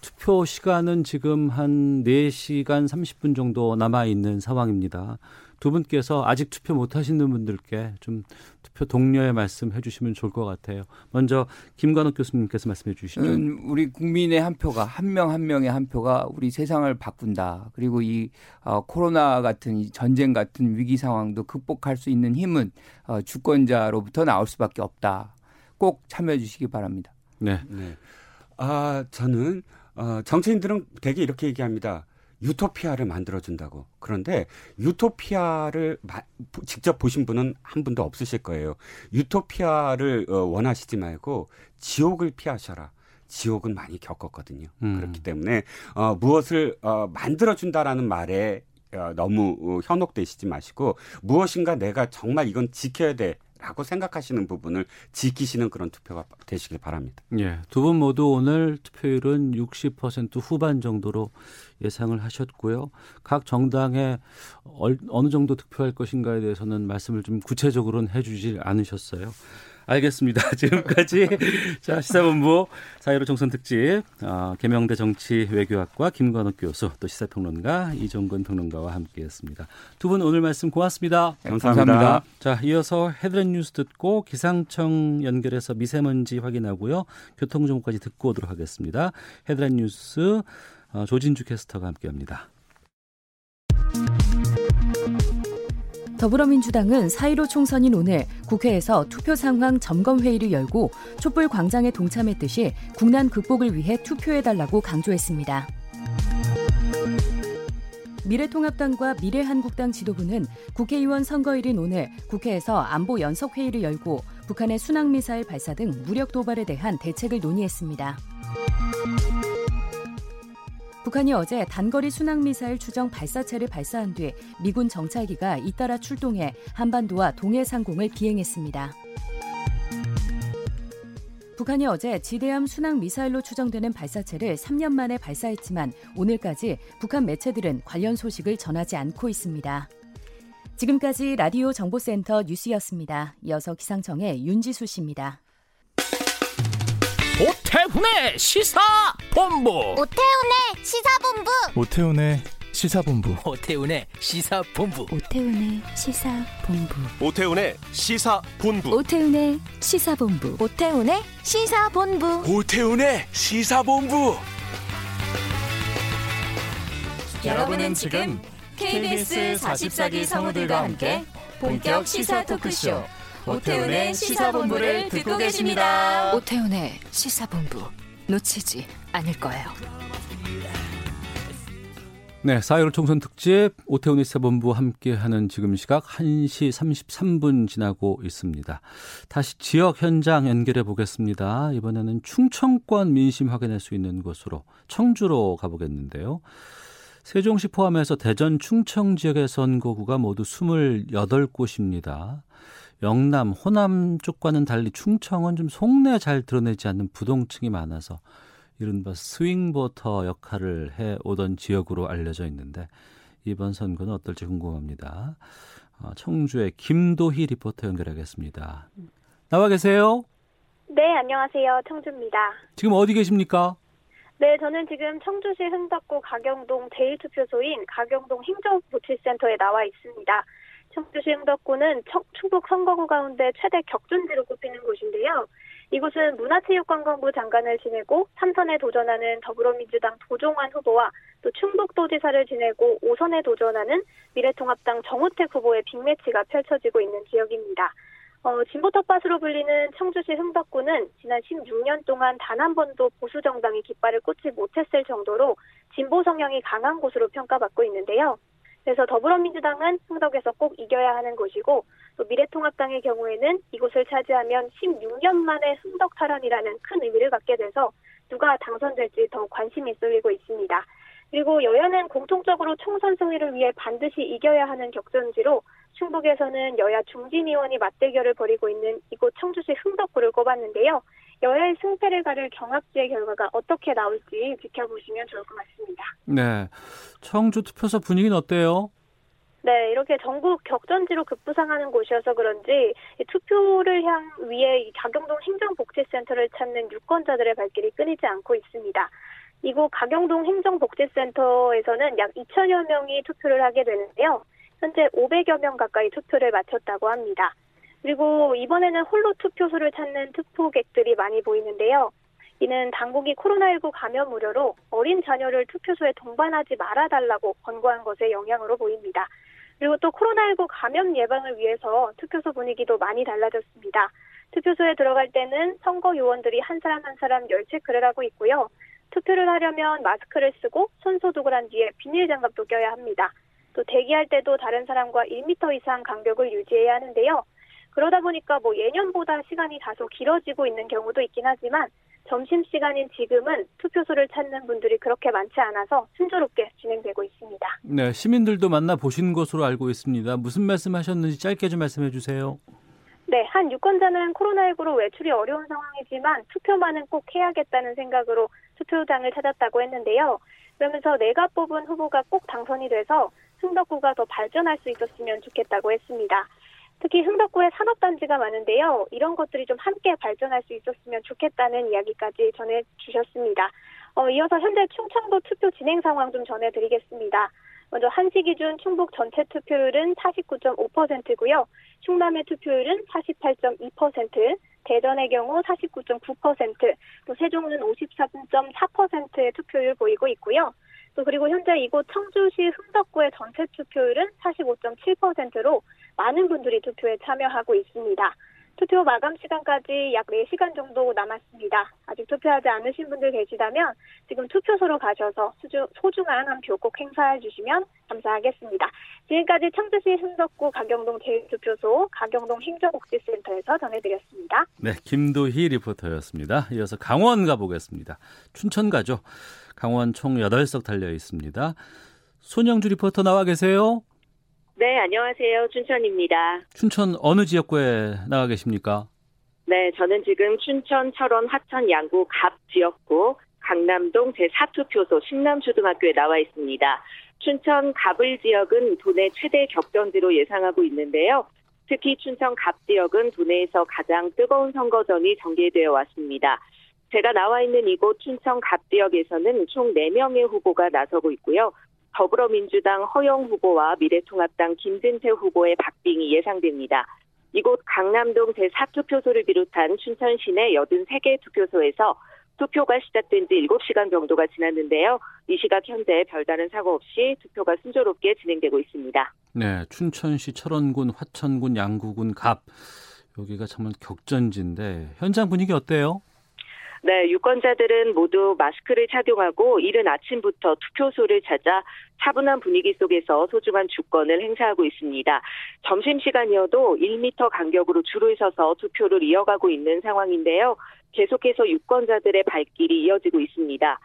투표 시간은 지금 한 네 시간 삼십 분 정도 남아있는 상황입니다. 두 분께서 아직 투표 못하시는 분들께 좀 투표 독려의 말씀 해주시면 좋을 것 같아요. 먼저 김관옥 교수님께서 말씀해 주시죠. 음, 우리 국민의 한 표가 한 명 한 명의 한 표가 우리 세상을 바꾼다. 그리고 이 어, 코로나 같은 이 전쟁 같은 위기 상황도 극복할 수 있는 힘은 어, 주권자로부터 나올 수밖에 없다. 꼭 참여해 주시기 바랍니다. 네. 네. 아 저는 어, 정치인들은 되게 이렇게 얘기합니다. 유토피아를 만들어준다고. 그런데 유토피아를 마, 직접 보신 분은 한 분도 없으실 거예요. 유토피아를 어, 원하시지 말고 지옥을 피하셔라. 지옥은 많이 겪었거든요. 음. 그렇기 때문에 어, 무엇을 어, 만들어준다라는 말에 어, 너무 어, 현혹되시지 마시고 무엇인가 내가 정말 이건 지켜야 돼. 라고 생각하시는 부분을 지키시는 그런 투표가 되시길 바랍니다. 예, 두 분 모두 오늘 투표율은 육십 퍼센트 후반 정도로 예상을 하셨고요. 각 정당에 어느 정도 득표할 것인가에 대해서는 말씀을 좀 구체적으로는 해주지 않으셨어요. 알겠습니다. 지금까지 자, 시사본부 사일오 총선 특집 어, 계명대 정치 외교학과 김관옥 교수 또 시사평론가 이정근 평론가와 함께했습니다. 두 분 오늘 말씀 고맙습니다. 감사합니다. 감사합니다. 자, 이어서 헤드라인 뉴스 듣고 기상청 연결해서 미세먼지 확인하고요. 교통정보까지 듣고 오도록 하겠습니다. 헤드라인 뉴스 어, 조진주 캐스터가 함께합니다. 더불어민주당은 사일오 총선인 오늘 국회에서 투표 상황 점검회의를 열고 촛불 광장에 동참했듯이 국난 극복을 위해 투표해달라고 강조했습니다. 미래통합당과 미래한국당 지도부는 국회의원 선거일인 오늘 국회에서 안보 연석회의를 열고 북한의 순항미사일 발사 등 무력 도발에 대한 대책을 논의했습니다. 북한이 어제 단거리 순항미사일 추정 발사체를 발사한 뒤 미군 정찰기가 잇따라 출동해 한반도와 동해 상공을 비행했습니다. 북한이 어제 지대함 순항미사일로 추정되는 발사체를 삼 년 만에 발사했지만 오늘까지 북한 매체들은 관련 소식을 전하지 않고 있습니다. 지금까지 라디오 정보센터 뉴스였습니다. 이어서 기상청의 윤지수 씨입니다. 오태훈의 시사본부 오태훈의 시사본부 오태훈의 시사본부 오태훈의 시사본부 오태훈의 시사본부 오태훈의 시사본부 오태훈의 시사본부 오태훈의 시사본부 오태훈의 시사본부 여러분은 지금 케이비에스 사십사 기 성우들과 함께 본격 시사 토크쇼 오태훈의 시사본부를 듣고 계십니다. 오태훈의 시사본부 놓치지 않을 거예요. 네, 사일오 총선 특집 오태훈의 시사본부 함께하는 지금 시각 한 시 삼십삼 분 지나고 있습니다. 다시 지역 현장 연결해 보겠습니다. 이번에는 충청권 민심 확인할 수 있는 곳으로 청주로 가보겠는데요. 세종시 포함해서 대전, 충청 지역의 선거구가 모두 이십팔 곳입니다. 영남, 호남 쪽과는 달리 충청은 좀 속내 잘 드러내지 않는 부동층이 많아서 이른바 스윙보터 역할을 해오던 지역으로 알려져 있는데 이번 선거는 어떨지 궁금합니다. 청주의 김도희 리포터 연결하겠습니다. 나와 계세요? 네, 안녕하세요. 청주입니다. 지금 어디 계십니까? 네, 저는 지금 청주시 흥덕구 가경동 제1투표소인 가경동 행정복지센터에 나와 있습니다. 청주시 흥덕구는 충북 선거구 가운데 최대 격전지로 꼽히는 곳인데요. 이곳은 문화체육관광부 장관을 지내고 삼 선에 도전하는 더불어민주당 도종환 후보와 또 충북도지사를 지내고 오 선에 도전하는 미래통합당 정우택 후보의 빅매치가 펼쳐지고 있는 지역입니다. 어, 진보 텃밭으로 불리는 청주시 흥덕구는 지난 십육 년 동안 단 한 번도 보수 정당이 깃발을 꽂지 못했을 정도로 진보 성향이 강한 곳으로 평가받고 있는데요. 그래서 더불어민주당은 흥덕에서 꼭 이겨야 하는 곳이고 또 미래통합당의 경우에는 이곳을 차지하면 십육 년 만에 흥덕 탈환이라는 큰 의미를 갖게 돼서 누가 당선될지 더 관심이 쏠리고 있습니다. 그리고 여야는 공통적으로 총선 승리를 위해 반드시 이겨야 하는 격전지로 충북에서는 여야 중진 의원이 맞대결을 벌이고 있는 이곳 청주시 흥덕구를 꼽았는데요. 여야의 승패를 가릴 경합지의 결과가 어떻게 나올지 지켜보시면 좋을 것 같습니다. 네, 청주 투표소 분위기는 어때요? 네, 이렇게 전국 격전지로 급부상하는 곳이어서 그런지 투표를 향 위해 이 가경동 행정복지센터를 찾는 유권자들의 발길이 끊이지 않고 있습니다. 이곳 가경동 행정복지센터에서는 약 이천여 명이 투표를 하게 되는데요. 현재 오백여 명 가까이 투표를 마쳤다고 합니다. 그리고 이번에는 홀로 투표소를 찾는 투표객들이 많이 보이는데요. 이는 당국이 코로나십구 감염 우려로 어린 자녀를 투표소에 동반하지 말아달라고 권고한 것의 영향으로 보입니다. 그리고 또 코로나십구 감염 예방을 위해서 투표소 분위기도 많이 달라졌습니다. 투표소에 들어갈 때는 선거 요원들이 한 사람 한 사람 열 체크를 하고 있고요. 투표를 하려면 마스크를 쓰고 손소독을 한 뒤에 비닐 장갑도 껴야 합니다. 또 대기할 때도 다른 사람과 일 미터 이상 간격을 유지해야 하는데요. 그러다 보니까 뭐 예년보다 시간이 다소 길어지고 있는 경우도 있긴 하지만 점심시간인 지금은 투표소를 찾는 분들이 그렇게 많지 않아서 순조롭게 진행되고 있습니다. 네, 시민들도 만나보신 것으로 알고 있습니다. 무슨 말씀하셨는지 짧게 좀 말씀해 주세요. 네, 한 유권자는 코로나십구로 외출이 어려운 상황이지만 투표만은 꼭 해야겠다는 생각으로 투표장을 찾았다고 했는데요. 그러면서 내가 뽑은 후보가 꼭 당선이 돼서 흥덕구가 더 발전할 수 있었으면 좋겠다고 했습니다. 특히 흥덕구에 산업단지가 많은데요. 이런 것들이 좀 함께 발전할 수 있었으면 좋겠다는 이야기까지 전해주셨습니다. 어, 이어서 현재 충청도 투표 진행 상황 좀 전해드리겠습니다. 먼저 한 시 기준 충북 전체 투표율은 사십구 점 오 퍼센트고요. 충남의 투표율은 사십팔 점 이 퍼센트, 대전의 경우 사십구 점 구 퍼센트, 또 세종은 오십사 점 사 퍼센트의 투표율 보이고 있고요. 또 그리고 현재 이곳 청주시 흥덕구의 전체 투표율은 사십오 점 칠 퍼센트로 많은 분들이 투표에 참여하고 있습니다. 투표 마감 시간까지 약 네 시간 정도 남았습니다. 아직 투표하지 않으신 분들 계시다면 지금 투표소로 가셔서 소중한 한 표 꼭 행사해 주시면 감사하겠습니다. 지금까지 청주시 흥덕구 가경동 제일 투표소 가경동 행정복지센터에서 전해드렸습니다. 네, 김도희 리포터였습니다. 이어서 강원 가보겠습니다. 춘천 가죠. 강원 총 여덟 석 달려 있습니다. 손영주 리포터 나와 계세요. 네, 안녕하세요. 춘천입니다. 춘천 어느 지역구에 나와 계십니까? 네, 저는 지금 춘천, 철원, 화천, 양구, 갑 지역구 강남동 제사 투표소 신남초등학교에 나와 있습니다. 춘천 갑을 지역은 도내 최대 격전지로 예상하고 있는데요. 특히 춘천 갑 지역은 도내에서 가장 뜨거운 선거전이 전개되어 왔습니다. 제가 나와 있는 이곳 춘천 갑 지역에서는 총 네 명의 후보가 나서고 있고요. 더불어민주당 허영 후보와 미래통합당 김진태 후보의 박빙이 예상됩니다. 이곳 강남동 제사 투표소를 비롯한 춘천 시내 여든세 개 투표소에서 투표가 시작된 지 일곱 시간 정도가 지났는데요. 이 시각 현재 별다른 사고 없이 투표가 순조롭게 진행되고 있습니다. 네, 춘천시 철원군, 화천군, 양구군, 갑. 여기가 정말 격전지인데 현장 분위기 어때요? 네, 유권자들은 모두 마스크를 착용하고 이른 아침부터 투표소를 찾아 차분한 분위기 속에서 소중한 주권을 행사하고 있습니다. 점심시간이어도 일 미터 간격으로 줄을 서서 투표를 이어가고 있는 상황인데요. 계속해서 유권자들의 발길이 이어지고 있습니다.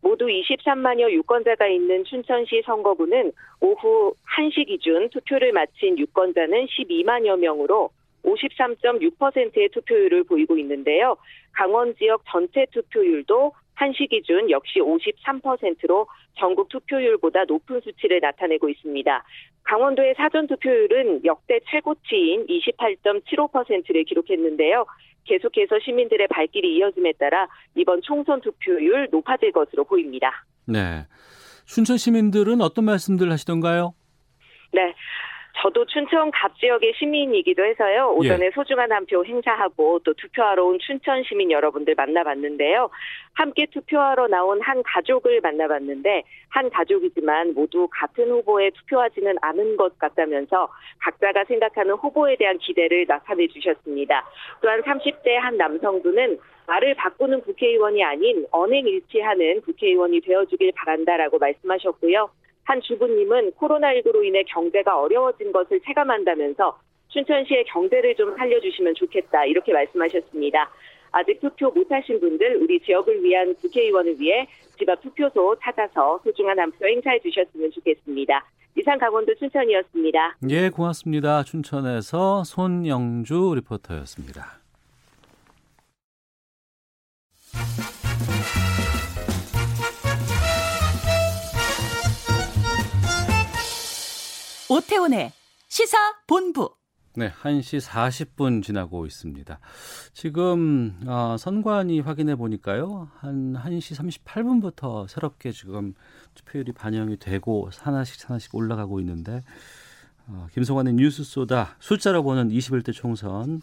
모두 이십삼만여 유권자가 있는 춘천시 선거구는 오후 한 시 기준 투표를 마친 유권자는 십이만여 명으로 오십삼 점 육 퍼센트의 투표율을 보이고 있는데요. 강원 지역 전체 투표율도 한 시 기준 역시 오십삼 퍼센트로 전국 투표율보다 높은 수치를 나타내고 있습니다. 강원도의 사전 투표율은 역대 최고치인 이십팔 점 칠오 퍼센트를 기록했는데요. 계속해서 시민들의 발길이 이어짐에 따라 이번 총선 투표율 높아질 것으로 보입니다. 네, 춘천 시민들은 어떤 말씀들 하시던가요? 네. 저도 춘천 갑 지역의 시민이기도 해서요. 오전에 예. 소중한 한 표 행사하고 또 투표하러 온 춘천 시민 여러분들 만나봤는데요. 함께 투표하러 나온 한 가족을 만나봤는데 한 가족이지만 모두 같은 후보에 투표하지는 않은 것 같다면서 각자가 생각하는 후보에 대한 기대를 나타내 주셨습니다. 또한 삼십 대 한 남성분은 말을 바꾸는 국회의원이 아닌 언행일치하는 국회의원이 되어주길 바란다라고 말씀하셨고요. 한 주부님은 코로나십구로 인해 경제가 어려워진 것을 체감한다면서 춘천시의 경제를 좀 살려주시면 좋겠다 이렇게 말씀하셨습니다. 아직 투표 못하신 분들 우리 지역을 위한 국회의원을 위해 집 앞 투표소 찾아서 소중한 한 표 행사해 주셨으면 좋겠습니다. 이상 강원도 춘천이었습니다. 예, 고맙습니다. 춘천에서 손영주 리포터였습니다. 오태훈의 시사본부. 네, 한 시 사십 분 지나고 있습니다. 지금 어, 선관위 확인해 보니까요. 한 1시 삼십팔 분부터 새롭게 지금 투표율이 반영이 되고 하나씩 하나씩 올라가고 있는데 어, 김성환의 뉴스 쏘다 숫자로 보는 이십일 대 총선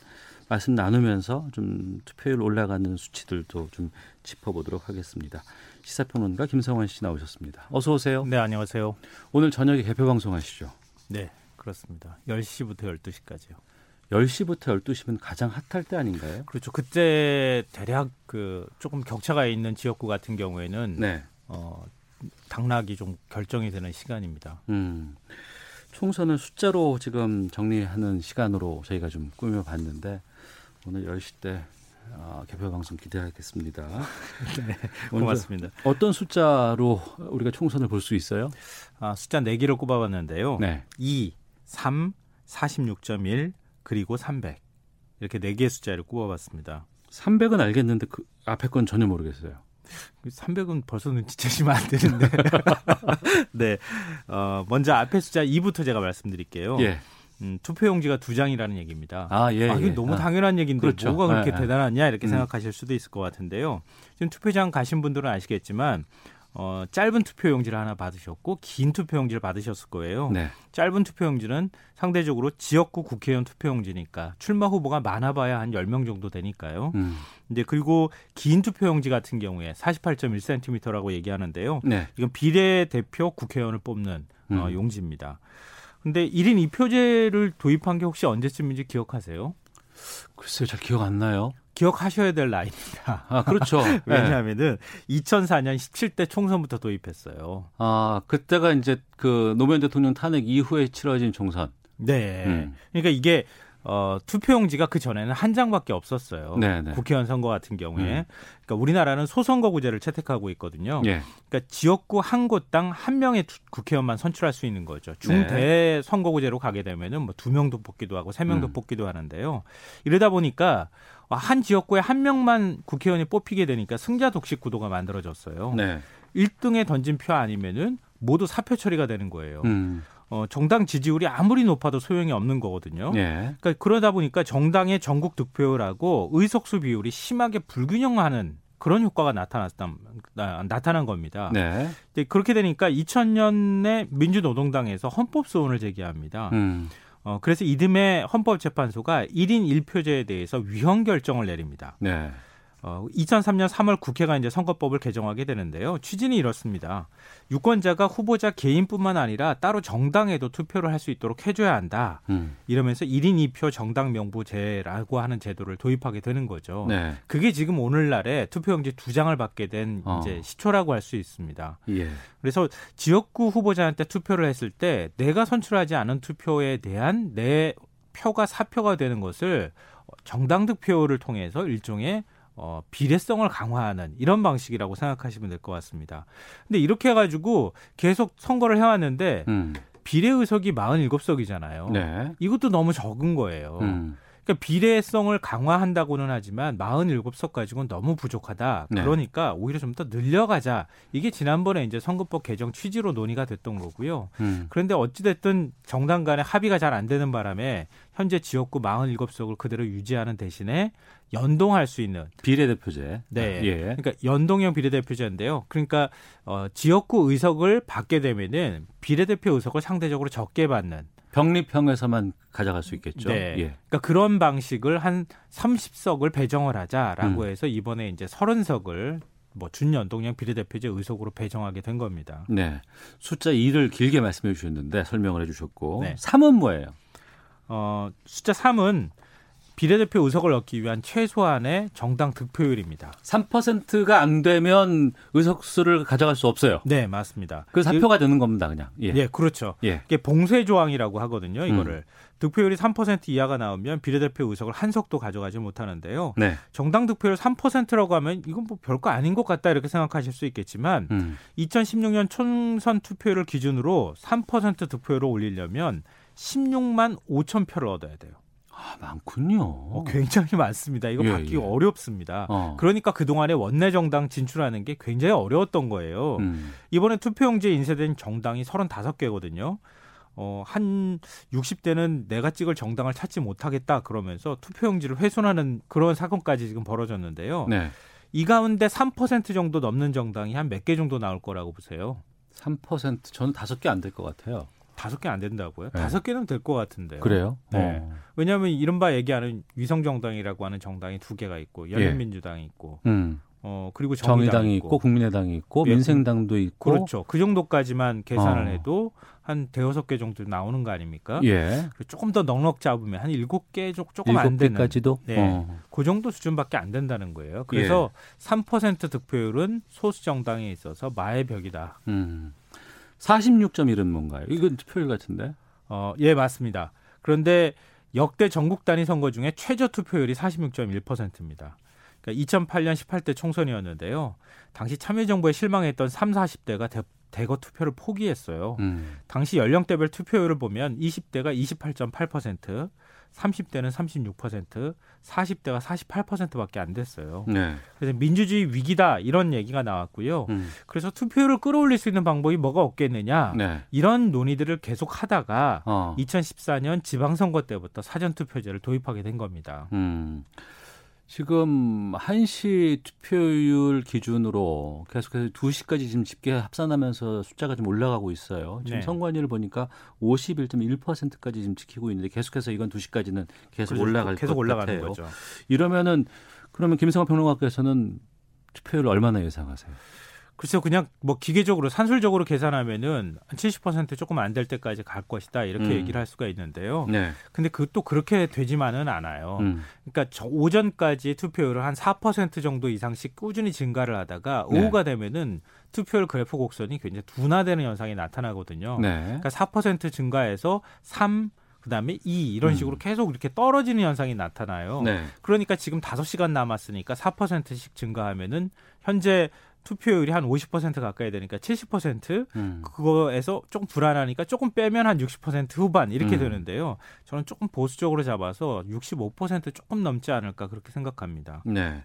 말씀 나누면서 좀 투표율 올라가는 수치들도 좀 짚어보도록 하겠습니다. 시사평론가 김성환 씨 나오셨습니다. 어서 오세요. 네, 안녕하세요. 오늘 저녁에 개표 방송하시죠? 네, 그렇습니다. 열 시부터 열두 시까지요. 열 시부터 열두 시면 가장 핫할 때 아닌가요? 그렇죠. 그때 대략 그 조금 격차가 있는 지역구 같은 경우에는 네. 어, 당락이 좀 결정이 되는 시간입니다. 음, 총선은 숫자로 지금 정리하는 시간으로 저희가 좀 꾸며봤는데 오늘 열 시 때 아, 개표 방송 기대하겠습니다. 네, 고맙습니다. 어떤 숫자로 우리가 총선을 볼 수 있어요? 아, 숫자 네 개를 꼽아봤는데요. 네. 이, 삼, 사십육 점 일, 그리고 삼백. 이렇게 네 개의 숫자를 꼽아봤습니다. 삼백은 알겠는데 그 앞에 건 전혀 모르겠어요. 삼백은 벌써 눈치채시면 안 되는데. 네, 어, 먼저 앞에 숫자 이부터 제가 말씀드릴게요. 예. 음, 투표용지가 두 장이라는 얘기입니다. 아, 예, 아, 이게 예. 너무 당연한 얘기인데 그렇죠. 뭐가 그렇게 예, 대단하냐 이렇게 음. 생각하실 수도 있을 것 같은데요. 지금 투표장 가신 분들은 아시겠지만 어, 짧은 투표용지를 하나 받으셨고 긴 투표용지를 받으셨을 거예요. 네. 짧은 투표용지는 상대적으로 지역구 국회의원 투표용지니까 출마 후보가 많아봐야 한 열 명 정도 되니까요. 음. 이제 그리고 긴 투표용지 같은 경우에 사십팔 점 일 센티미터라고 얘기하는데요. 네. 이건 비례대표 국회의원을 뽑는 음. 어, 용지입니다. 근데 일 인 이 표제를 도입한 게 혹시 언제쯤인지 기억하세요? 글쎄요, 잘 기억 안 나요. 기억하셔야 될 나이입니다. 아, 그렇죠. 왜냐하면은 네. 이천사 년 십칠 대 총선부터 도입했어요. 아, 그때가 이제 그 노무현 대통령 탄핵 이후에 치러진 총선. 네. 음. 그러니까 이게 어, 투표용지가 그 전에는 한 장밖에 없었어요. 네네. 국회의원 선거 같은 경우에. 음. 그러니까 우리나라는 소선거구제를 채택하고 있거든요. 예. 그러니까 지역구 한 곳당 한 명의 투, 국회의원만 선출할 수 있는 거죠. 중대 네. 선거구제로 가게 되면은 뭐 두 명도 뽑기도 하고 세 명도 음. 뽑기도 하는데요. 이러다 보니까 한 지역구에 한 명만 국회의원이 뽑히게 되니까 승자 독식 구도가 만들어졌어요. 네. 일 등에 던진 표 아니면은 모두 사표 처리가 되는 거예요. 음. 어, 정당 지지율이 아무리 높아도 소용이 없는 거거든요. 예. 그러니까 그러다 보니까 정당의 전국 득표율하고 의석수 비율이 심하게 불균형하는 그런 효과가 나타났다, 나, 나타난 겁니다. 네. 이제 그렇게 되니까 이천 년에 민주노동당에서 헌법소원을 제기합니다. 음. 어, 그래서 이듬해 헌법재판소가 일 인 일 표제에 대해서 위헌 결정을 내립니다. 네. 어, 이천삼 년 삼월 국회가 이제 선거법을 개정하게 되는데요. 취지는 이렇습니다. 유권자가 후보자 개인뿐만 아니라 따로 정당에도 투표를 할 수 있도록 해줘야 한다. 음. 이러면서 일 인 이 표 정당 명부제라고 하는 제도를 도입하게 되는 거죠. 네. 그게 지금 오늘날에 투표용지 두 장을 받게 된 어. 이제 시초라고 할 수 있습니다. 예. 그래서 지역구 후보자한테 투표를 했을 때 내가 선출하지 않은 투표에 대한 내 표가 사표가 되는 것을 정당 득표를 통해서 일종의 어, 비례성을 강화하는 이런 방식이라고 생각하시면 될 것 같습니다. 근데 이렇게 해가지고 계속 선거를 해왔는데 음. 비례의석이 사십칠 석이잖아요. 네. 이것도 너무 적은 거예요. 음. 그러니까 비례성을 강화한다고는 하지만 사십칠 석 가지고는 너무 부족하다. 네. 그러니까 오히려 좀 더 늘려가자. 이게 지난번에 이제 선거법 개정 취지로 논의가 됐던 거고요. 음. 그런데 어찌됐든 정당 간에 합의가 잘 안 되는 바람에 현재 지역구 사십칠 석을 그대로 유지하는 대신에 연동할 수 있는 비례대표제. 네. 예. 그러니까 연동형 비례대표제인데요. 그러니까 어, 지역구 의석을 받게 되면은 비례대표 의석을 상대적으로 적게 받는. 병립형에서만 가져갈 수 있겠죠. 네. 예. 그러니까 그런 방식을 한 삼십 석을 배정을 하자라고 음. 해서 이번에 이제 삼십 석을 뭐 준연동형 비례대표제 의석으로 배정하게 된 겁니다. 네. 숫자 이를 길게 말씀해 주셨는데 설명을 해 주셨고 네. 삼은 뭐예요? 어, 숫자 삼은 비례대표 의석을 얻기 위한 최소한의 정당 득표율입니다. 삼 퍼센트가 안 되면 의석수를 가져갈 수 없어요. 네, 맞습니다. 그 사표가 되는 겁니다, 그냥. 예, 예 그렇죠. 예. 이게 봉쇄 조항이라고 하거든요, 이거를. 음. 득표율이 삼 퍼센트 이하가 나오면 비례대표 의석을 한 석도 가져가지 못하는데요. 네. 정당 득표율 삼 퍼센트라고 하면 이건 뭐 별거 아닌 것 같다 이렇게 생각하실 수 있겠지만 음. 이천십육 년 총선 투표율을 기준으로 삼 퍼센트 득표율을 올리려면 십육만 오천 표를 얻어야 돼요. 아, 많군요. 어, 굉장히 많습니다. 이거 예, 받기 예. 어렵습니다. 어. 그러니까 그동안에 원내 정당 진출하는 게 굉장히 어려웠던 거예요. 음. 이번에 투표용지에 인쇄된 정당이 삼십오 개거든요. 어, 한 육십 대는 내가 찍을 정당을 찾지 못하겠다 그러면서 투표용지를 훼손하는 그런 사건까지 지금 벌어졌는데요. 네. 이 가운데 삼 퍼센트 정도 넘는 정당이 한 몇 개 정도 나올 거라고 보세요? 삼 퍼센트? 저는 다섯 개 안 될 것 같아요. 다섯 개 안 된다고요? 다섯 네. 개는 될 것 같은데요. 그래요? 네. 어. 왜냐하면 이른바 얘기하는 위성정당이라고 하는 정당이 두 개가 있고 열린민주당이 있고 음. 어, 그리고 정의당이, 정의당이 있고, 있고 국민의당이 있고 예. 민생당도 있고 그렇죠. 그 정도까지만 계산을 어. 해도 한 대여섯 개 정도 나오는 거 아닙니까? 예. 조금 더 넉넉 잡으면 한 일곱 개 조금 안 되는. 일곱 개까지도? 네. 어. 그 정도 수준밖에 안 된다는 거예요. 그래서 예. 삼 퍼센트 득표율은 소수 정당에 있어서 마의 벽이다. 음. 사십육 점 일은 뭔가요? 이건 투표율 같은데? 어, 예, 맞습니다. 그런데 역대 전국 단위 선거 중에 최저 투표율이 사십육 점 일 퍼센트입니다. 그러니까 이천팔 년 십팔 대 총선이었는데요. 당시 참여정부에 실망했던 삼사십 대가 대, 대거 투표를 포기했어요. 음. 당시 연령대별 투표율을 보면 이십 대가 이십팔 점 팔 퍼센트, 삼십 대는 삼십육 퍼센트, 사십 대가 사십팔 퍼센트밖에 안 됐어요. 네. 그래서 민주주의 위기다 이런 얘기가 나왔고요. 음. 그래서 투표율을 끌어올릴 수 있는 방법이 뭐가 없겠느냐. 네. 이런 논의들을 계속하다가 어. 이천십사 년 지방선거 때부터 사전투표제를 도입하게 된 겁니다. 음. 지금 한 시 투표율 기준으로 계속해서 두 시까지 지금 집계 합산하면서 숫자가 좀 올라가고 있어요. 지금 네. 선관위를 보니까 오십일 점 일 퍼센트까지 지금 지키고 있는데 계속해서 이건 두 시까지는 계속 올라갈 계속 것 올라가는 같아요. 거죠. 이러면은 그러면 김성환 평론가께서는 투표율을 얼마나 예상하세요? 글쎄요. 그냥 뭐 기계적으로 산술적으로 계산하면은 한 칠십 퍼센트 조금 안 될 때까지 갈 것이다 이렇게 음. 얘기를 할 수가 있는데요. 네. 근데 그 또 그렇게 되지만은 않아요. 음. 그러니까 저 오전까지 투표율을 한 사 퍼센트 정도 이상씩 꾸준히 증가를 하다가 오후가 네. 되면은 투표율 그래프 곡선이 굉장히 둔화되는 현상이 나타나거든요. 네. 그러니까 사 퍼센트 증가해서 삼 그다음에 이 이런 식으로 음. 계속 이렇게 떨어지는 현상이 나타나요. 네. 그러니까 지금 다섯 시간 남았으니까 사 퍼센트씩 증가하면은 현재 투표율이 한 오십 퍼센트 가까이 되니까 칠십 퍼센트 음. 그거에서 조금 불안하니까 조금 빼면 한 육십 퍼센트 후반 이렇게 음. 되는데요. 저는 조금 보수적으로 잡아서 육십오 퍼센트 조금 넘지 않을까 그렇게 생각합니다. 네.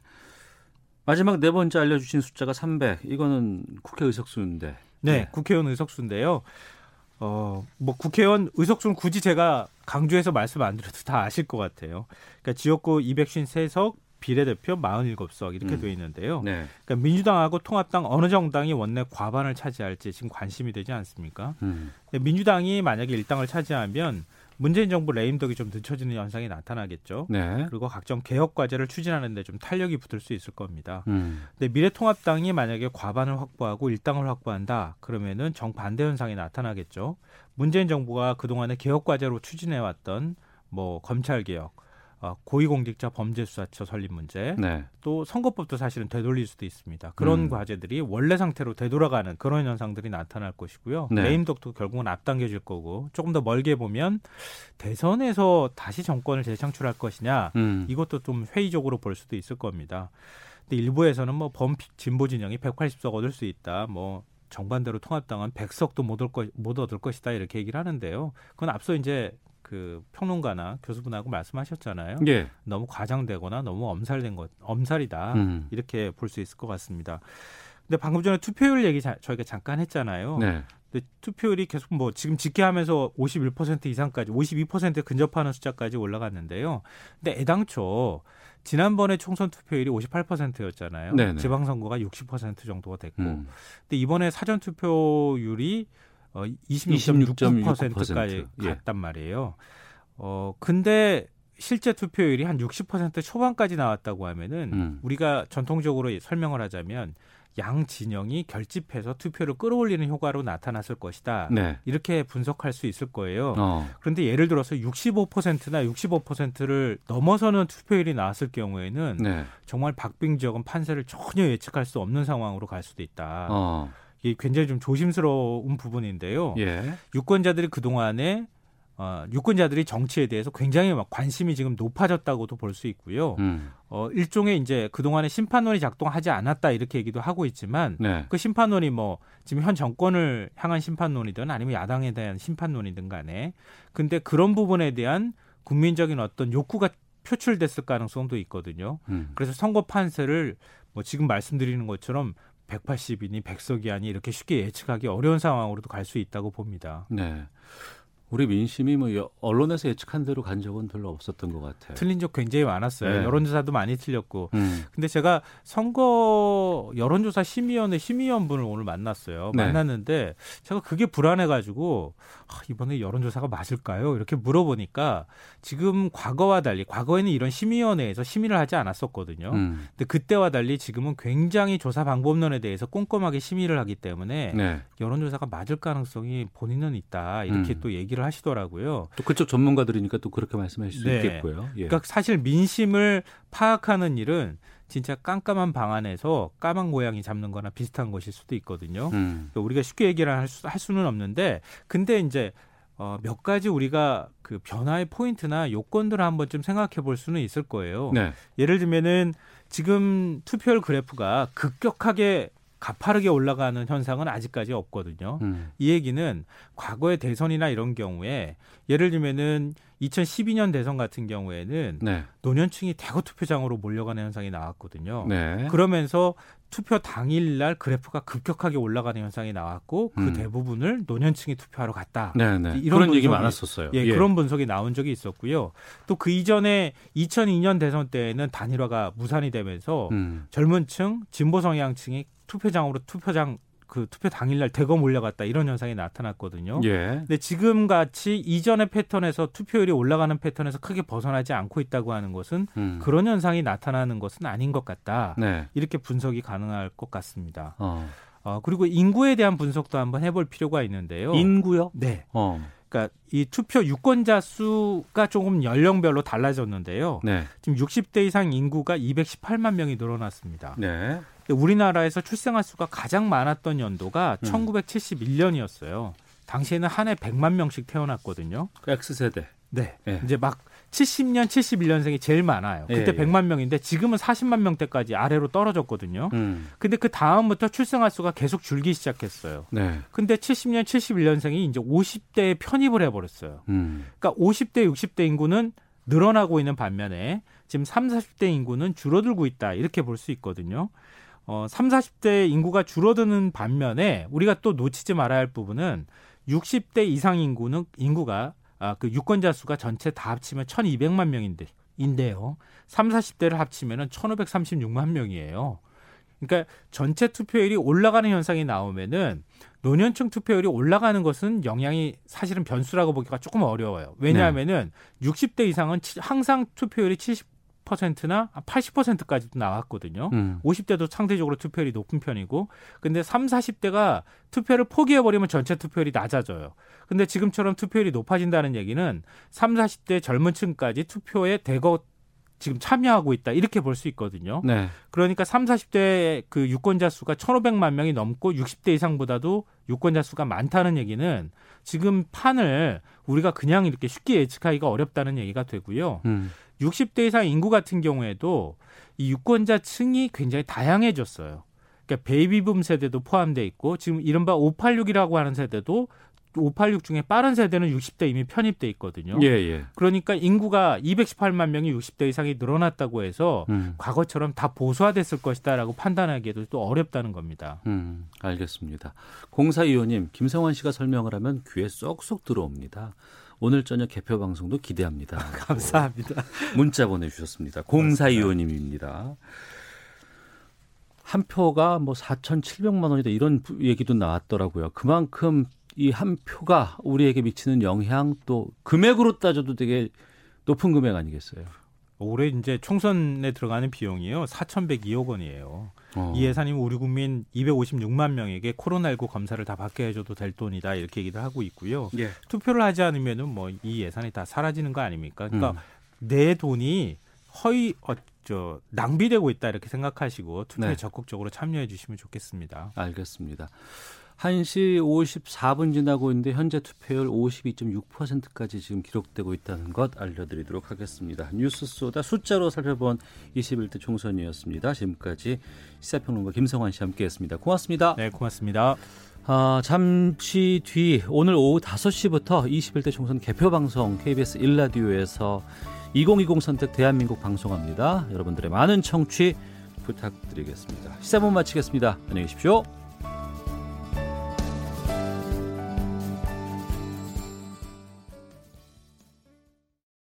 마지막 네 번째 알려주신 숫자가 삼백. 이거는 국회 의석수인데. 네. 네. 국회의원 의석수인데요. 어, 뭐 국회의원 의석수는 굳이 제가 강조해서 말씀 안 드려도 다 아실 것 같아요. 그러니까 지역구 이백오십삼 석. 비례대표 사십칠 석 이렇게 돼 음. 있는데요. 네. 그러니까 민주당하고 통합당 어느 정당이 원내 과반을 차지할지 지금 관심이 되지 않습니까? 음. 근데 민주당이 만약에 일당을 차지하면 문재인 정부 레임덕이 좀 늦춰지는 현상이 나타나겠죠. 네. 그리고 각종 개혁 과제를 추진하는 데 좀 탄력이 붙을 수 있을 겁니다. 음. 근데 미래통합당이 만약에 과반을 확보하고 일당을 확보한다. 그러면은 정반대 현상이 나타나겠죠. 문재인 정부가 그동안의 개혁 과제로 추진해왔던 뭐 검찰 개혁, 고위공직자 범죄수사처 설립 문제, 네. 또 선거법도 사실은 되돌릴 수도 있습니다. 그런 음. 과제들이 원래 상태로 되돌아가는 그런 현상들이 나타날 것이고요. 네. 레임덕도 결국은 앞당겨질 거고 조금 더 멀게 보면 대선에서 다시 정권을 재창출할 것이냐 음. 이것도 좀 회의적으로 볼 수도 있을 겁니다. 근데 일부에서는 뭐 범 진보 진영이 백팔십 석 얻을 수 있다. 뭐 정반대로 통합당은 백 석도 못 얻을, 것, 못 얻을 것이다 이렇게 얘기를 하는데요. 그건 앞서 이제 그 평론가나 교수분하고 말씀하셨잖아요. 예. 너무 과장되거나 너무 엄살된 것, 엄살이다 음. 이렇게 볼 수 있을 것 같습니다. 근데 방금 전에 투표율 얘기 자, 저희가 잠깐 했잖아요. 네. 근데 투표율이 계속 뭐 지금 집계하면서 오십일 퍼센트 이상까지 오십이 퍼센트에 근접하는 숫자까지 올라갔는데요. 근데 애당초 지난번에 총선 투표율이 오십팔 퍼센트였잖아요. 네네. 지방선거가 육십 퍼센트 정도가 됐고, 음. 근데 이번에 사전 투표율이 어, 이십육 점 육 퍼센트까지 예. 갔단 말이에요. 어, 근데 실제 투표율이 한 육십 퍼센트 초반까지 나왔다고 하면은 음. 우리가 전통적으로 설명을 하자면 양 진영이 결집해서 투표를 끌어올리는 효과로 나타났을 것이다. 네. 이렇게 분석할 수 있을 거예요. 어. 그런데 예를 들어서 육십오 퍼센트나 육십오 퍼센트를 넘어서는 투표율이 나왔을 경우에는 네. 정말 박빙 지역은 판세를 전혀 예측할 수 없는 상황으로 갈 수도 있다. 어. 굉장히 좀 조심스러운 부분인데요. 예. 유권자들이 그동안에 어, 유권자들이 정치에 대해서 굉장히 막 관심이 지금 높아졌다고도 볼 수 있고요. 음. 어, 일종의 이제 그동안에 심판론이 작동하지 않았다 이렇게 얘기도 하고 있지만 네. 그 심판론이 뭐 지금 현 정권을 향한 심판론이든 아니면 야당에 대한 심판론이든 간에 근데 그런 부분에 대한 국민적인 어떤 욕구가 표출됐을 가능성도 있거든요. 음. 그래서 선거 판세를 뭐 지금 말씀드리는 것처럼 백팔십이니 백 석이 아니 이렇게 쉽게 예측하기 어려운 상황으로도 갈 수 있다고 봅니다. 네, 우리 민심이 뭐 언론에서 예측한 대로 간 적은 별로 없었던 것 같아요. 틀린 적 굉장히 많았어요. 네. 여론조사도 많이 틀렸고. 음. 근데 제가 선거 여론조사 심의위원회 심의위원분을 오늘 만났어요. 네. 만났는데 제가 그게 불안해가지고 아, 이번에 여론조사가 맞을까요? 이렇게 물어보니까 지금 과거와 달리 과거에는 이런 심의위원회에서 심의를 하지 않았었거든요. 음. 근데 그때와 달리 지금은 굉장히 조사 방법론에 대해서 꼼꼼하게 심의를 하기 때문에 네. 여론조사가 맞을 가능성이 본인은 있다. 이렇게 음. 또 얘기를 하시더라고요. 하시더라고요. 또 그쪽 전문가들이니까 또 그렇게 말씀하실 수 네. 있겠고요. 예. 그러니까 사실 민심을 파악하는 일은 진짜 깜깜한 방 안에서 까만 고양이 잡는 거나 비슷한 것일 수도 있거든요. 음. 우리가 쉽게 얘기를 할, 수, 할 수는 없는데 근데 이제 어, 몇 가지 우리가 그 변화의 포인트나 요건들을 한번 좀 생각해 볼 수는 있을 거예요. 네. 예를 들면은 지금 투표율 그래프가 급격하게 가파르게 올라가는 현상은 아직까지 없거든요. 음. 이 얘기는 과거의 대선이나 이런 경우에 예를 들면은 이천십이 년 대선 같은 경우에는 네. 노년층이 대거 투표장으로 몰려가는 현상이 나왔거든요. 네. 그러면서 투표 당일날 그래프가 급격하게 올라가는 현상이 나왔고 그 음. 대부분을 노년층이 투표하러 갔다. 네, 네. 이런 그런 얘기 많았었어요. 예, 예. 그런 분석이 나온 적이 있었고요. 또 그 이전에 이천이 년 대선 때에는 단일화가 무산이 되면서 음. 젊은 층, 진보 성향층이 투표장으로 투표장 그 투표 당일날 대거 몰려갔다 이런 현상이 나타났거든요. 예. 근데 지금 같이 이전의 패턴에서 투표율이 올라가는 패턴에서 크게 벗어나지 않고 있다고 하는 것은 음. 그런 현상이 나타나는 것은 아닌 것 같다. 네. 이렇게 분석이 가능할 것 같습니다. 어. 어, 그리고 인구에 대한 분석도 한번 해볼 필요가 있는데요. 인구요? 네. 어. 그러니까 이 투표 유권자 수가 조금 연령별로 달라졌는데요. 네. 지금 육십 대 이상 인구가 이백십팔만 명이 늘어났습니다. 네. 우리나라에서 출생아 수가 가장 많았던 연도가 음. 천구백칠십일 년이었어요. 당시에는 한 해 백만 명씩 태어났거든요. X세대. 네. 예. 이제 막 칠십 년, 칠십일 년생이 제일 많아요. 그때 예, 예. 백만 명인데 지금은 사십만 명대까지 아래로 떨어졌거든요. 음. 근데 그 다음부터 출생아 수가 계속 줄기 시작했어요. 네. 근데 칠십 년, 칠십일 년생이 이제 오십 대에 편입을 해버렸어요. 음. 그러니까 오십 대, 육십 대 인구는 늘어나고 있는 반면에 지금 삼십, 사십 대 인구는 줄어들고 있다. 이렇게 볼 수 있거든요. 어, 삼십, 사십 대 인구가 줄어드는 반면에 우리가 또 놓치지 말아야 할 부분은 육십 대 이상 인구는 인구가 아, 그 유권자 수가 전체 다 합치면 천이백만 명인데 인데요. 삼십, 사십 대를 합치면은 천오백삼십육만 명이에요. 그러니까 전체 투표율이 올라가는 현상이 나오면은 노년층 투표율이 올라가는 것은 영향이 사실은 변수라고 보기가 조금 어려워요. 왜냐하면은 네. 육십 대 이상은 항상 투표율이 칠십 퍼센트나 팔십 퍼센트까지도 나왔거든요. 음. 오십 대도 상대적으로 투표율이 높은 편이고 근데 삼십, 사십 대가 투표를 포기해버리면 전체 투표율이 낮아져요. 근데 지금처럼 투표율이 높아진다는 얘기는 삼십, 사십 대 젊은 층까지 투표에 대거 지금 참여하고 있다. 이렇게 볼 수 있거든요. 네. 그러니까 삼십, 사십 대 그 유권자 수가 천오백만 명이 넘고 육십 대 이상보다도 유권자 수가 많다는 얘기는 지금 판을 우리가 그냥 이렇게 쉽게 예측하기가 어렵다는 얘기가 되고요. 음. 육십 대 이상 인구 같은 경우에도 이 유권자 층이 굉장히 다양해졌어요. 그러니까 베이비붐 세대도 포함되어 있고 지금 이른바 오팔육이라고 하는 세대도 오팔육 중에 빠른 세대는 육십 대 이미 편입돼 있거든요. 예, 예. 그러니까 인구가 이백십팔만 명이 육십 대 이상이 늘어났다고 해서 음. 과거처럼 다 보수화됐을 것이다라고 판단하기에도 또 어렵다는 겁니다. 음, 알겠습니다. 공사위원님, 김성환 씨가 설명을 하면 귀에 쏙쏙 들어옵니다. 오늘 저녁 개표 방송도 기대합니다. 감사합니다. 문자 보내주셨습니다. 공사위원님입니다. 한 표가 뭐 사천칠백만 원이다 이런 얘기도 나왔더라고요. 그만큼 이 한 표가 우리에게 미치는 영향 또 금액으로 따져도 되게 높은 금액 아니겠어요? 올해 이제 총선에 들어가는 비용이요. 사천백이억 원이에요. 어. 이 예산이 우리 국민 이백오십육만 명에게 코로나십구 검사를 다 받게 해줘도 될 돈이다 이렇게 얘기를 하고 있고요. 예. 투표를 하지 않으면은 뭐 이 예산이 다 사라지는 거 아닙니까? 그러니까 음. 내 돈이 허위 어, 저, 낭비되고 있다 이렇게 생각하시고 투표에 네. 적극적으로 참여해 주시면 좋겠습니다. 알겠습니다. 한 시 오십사 분 지나고 있는데 현재 투표율 오십이 점 육 퍼센트까지 지금 기록되고 있다는 것 알려드리도록 하겠습니다. 뉴스 쏘다 숫자로 살펴본 이십일 대 총선이었습니다. 지금까지 시사평론가 김성환 씨 함께했습니다. 고맙습니다. 네, 고맙습니다. 아, 잠시 뒤 오늘 오후 다섯 시부터 이십일 대 총선 개표방송 케이비에스 일 라디오에서 이천이십 선택 대한민국 방송합니다. 여러분들의 많은 청취 부탁드리겠습니다. 시사본 마치겠습니다. 안녕히 계십시오.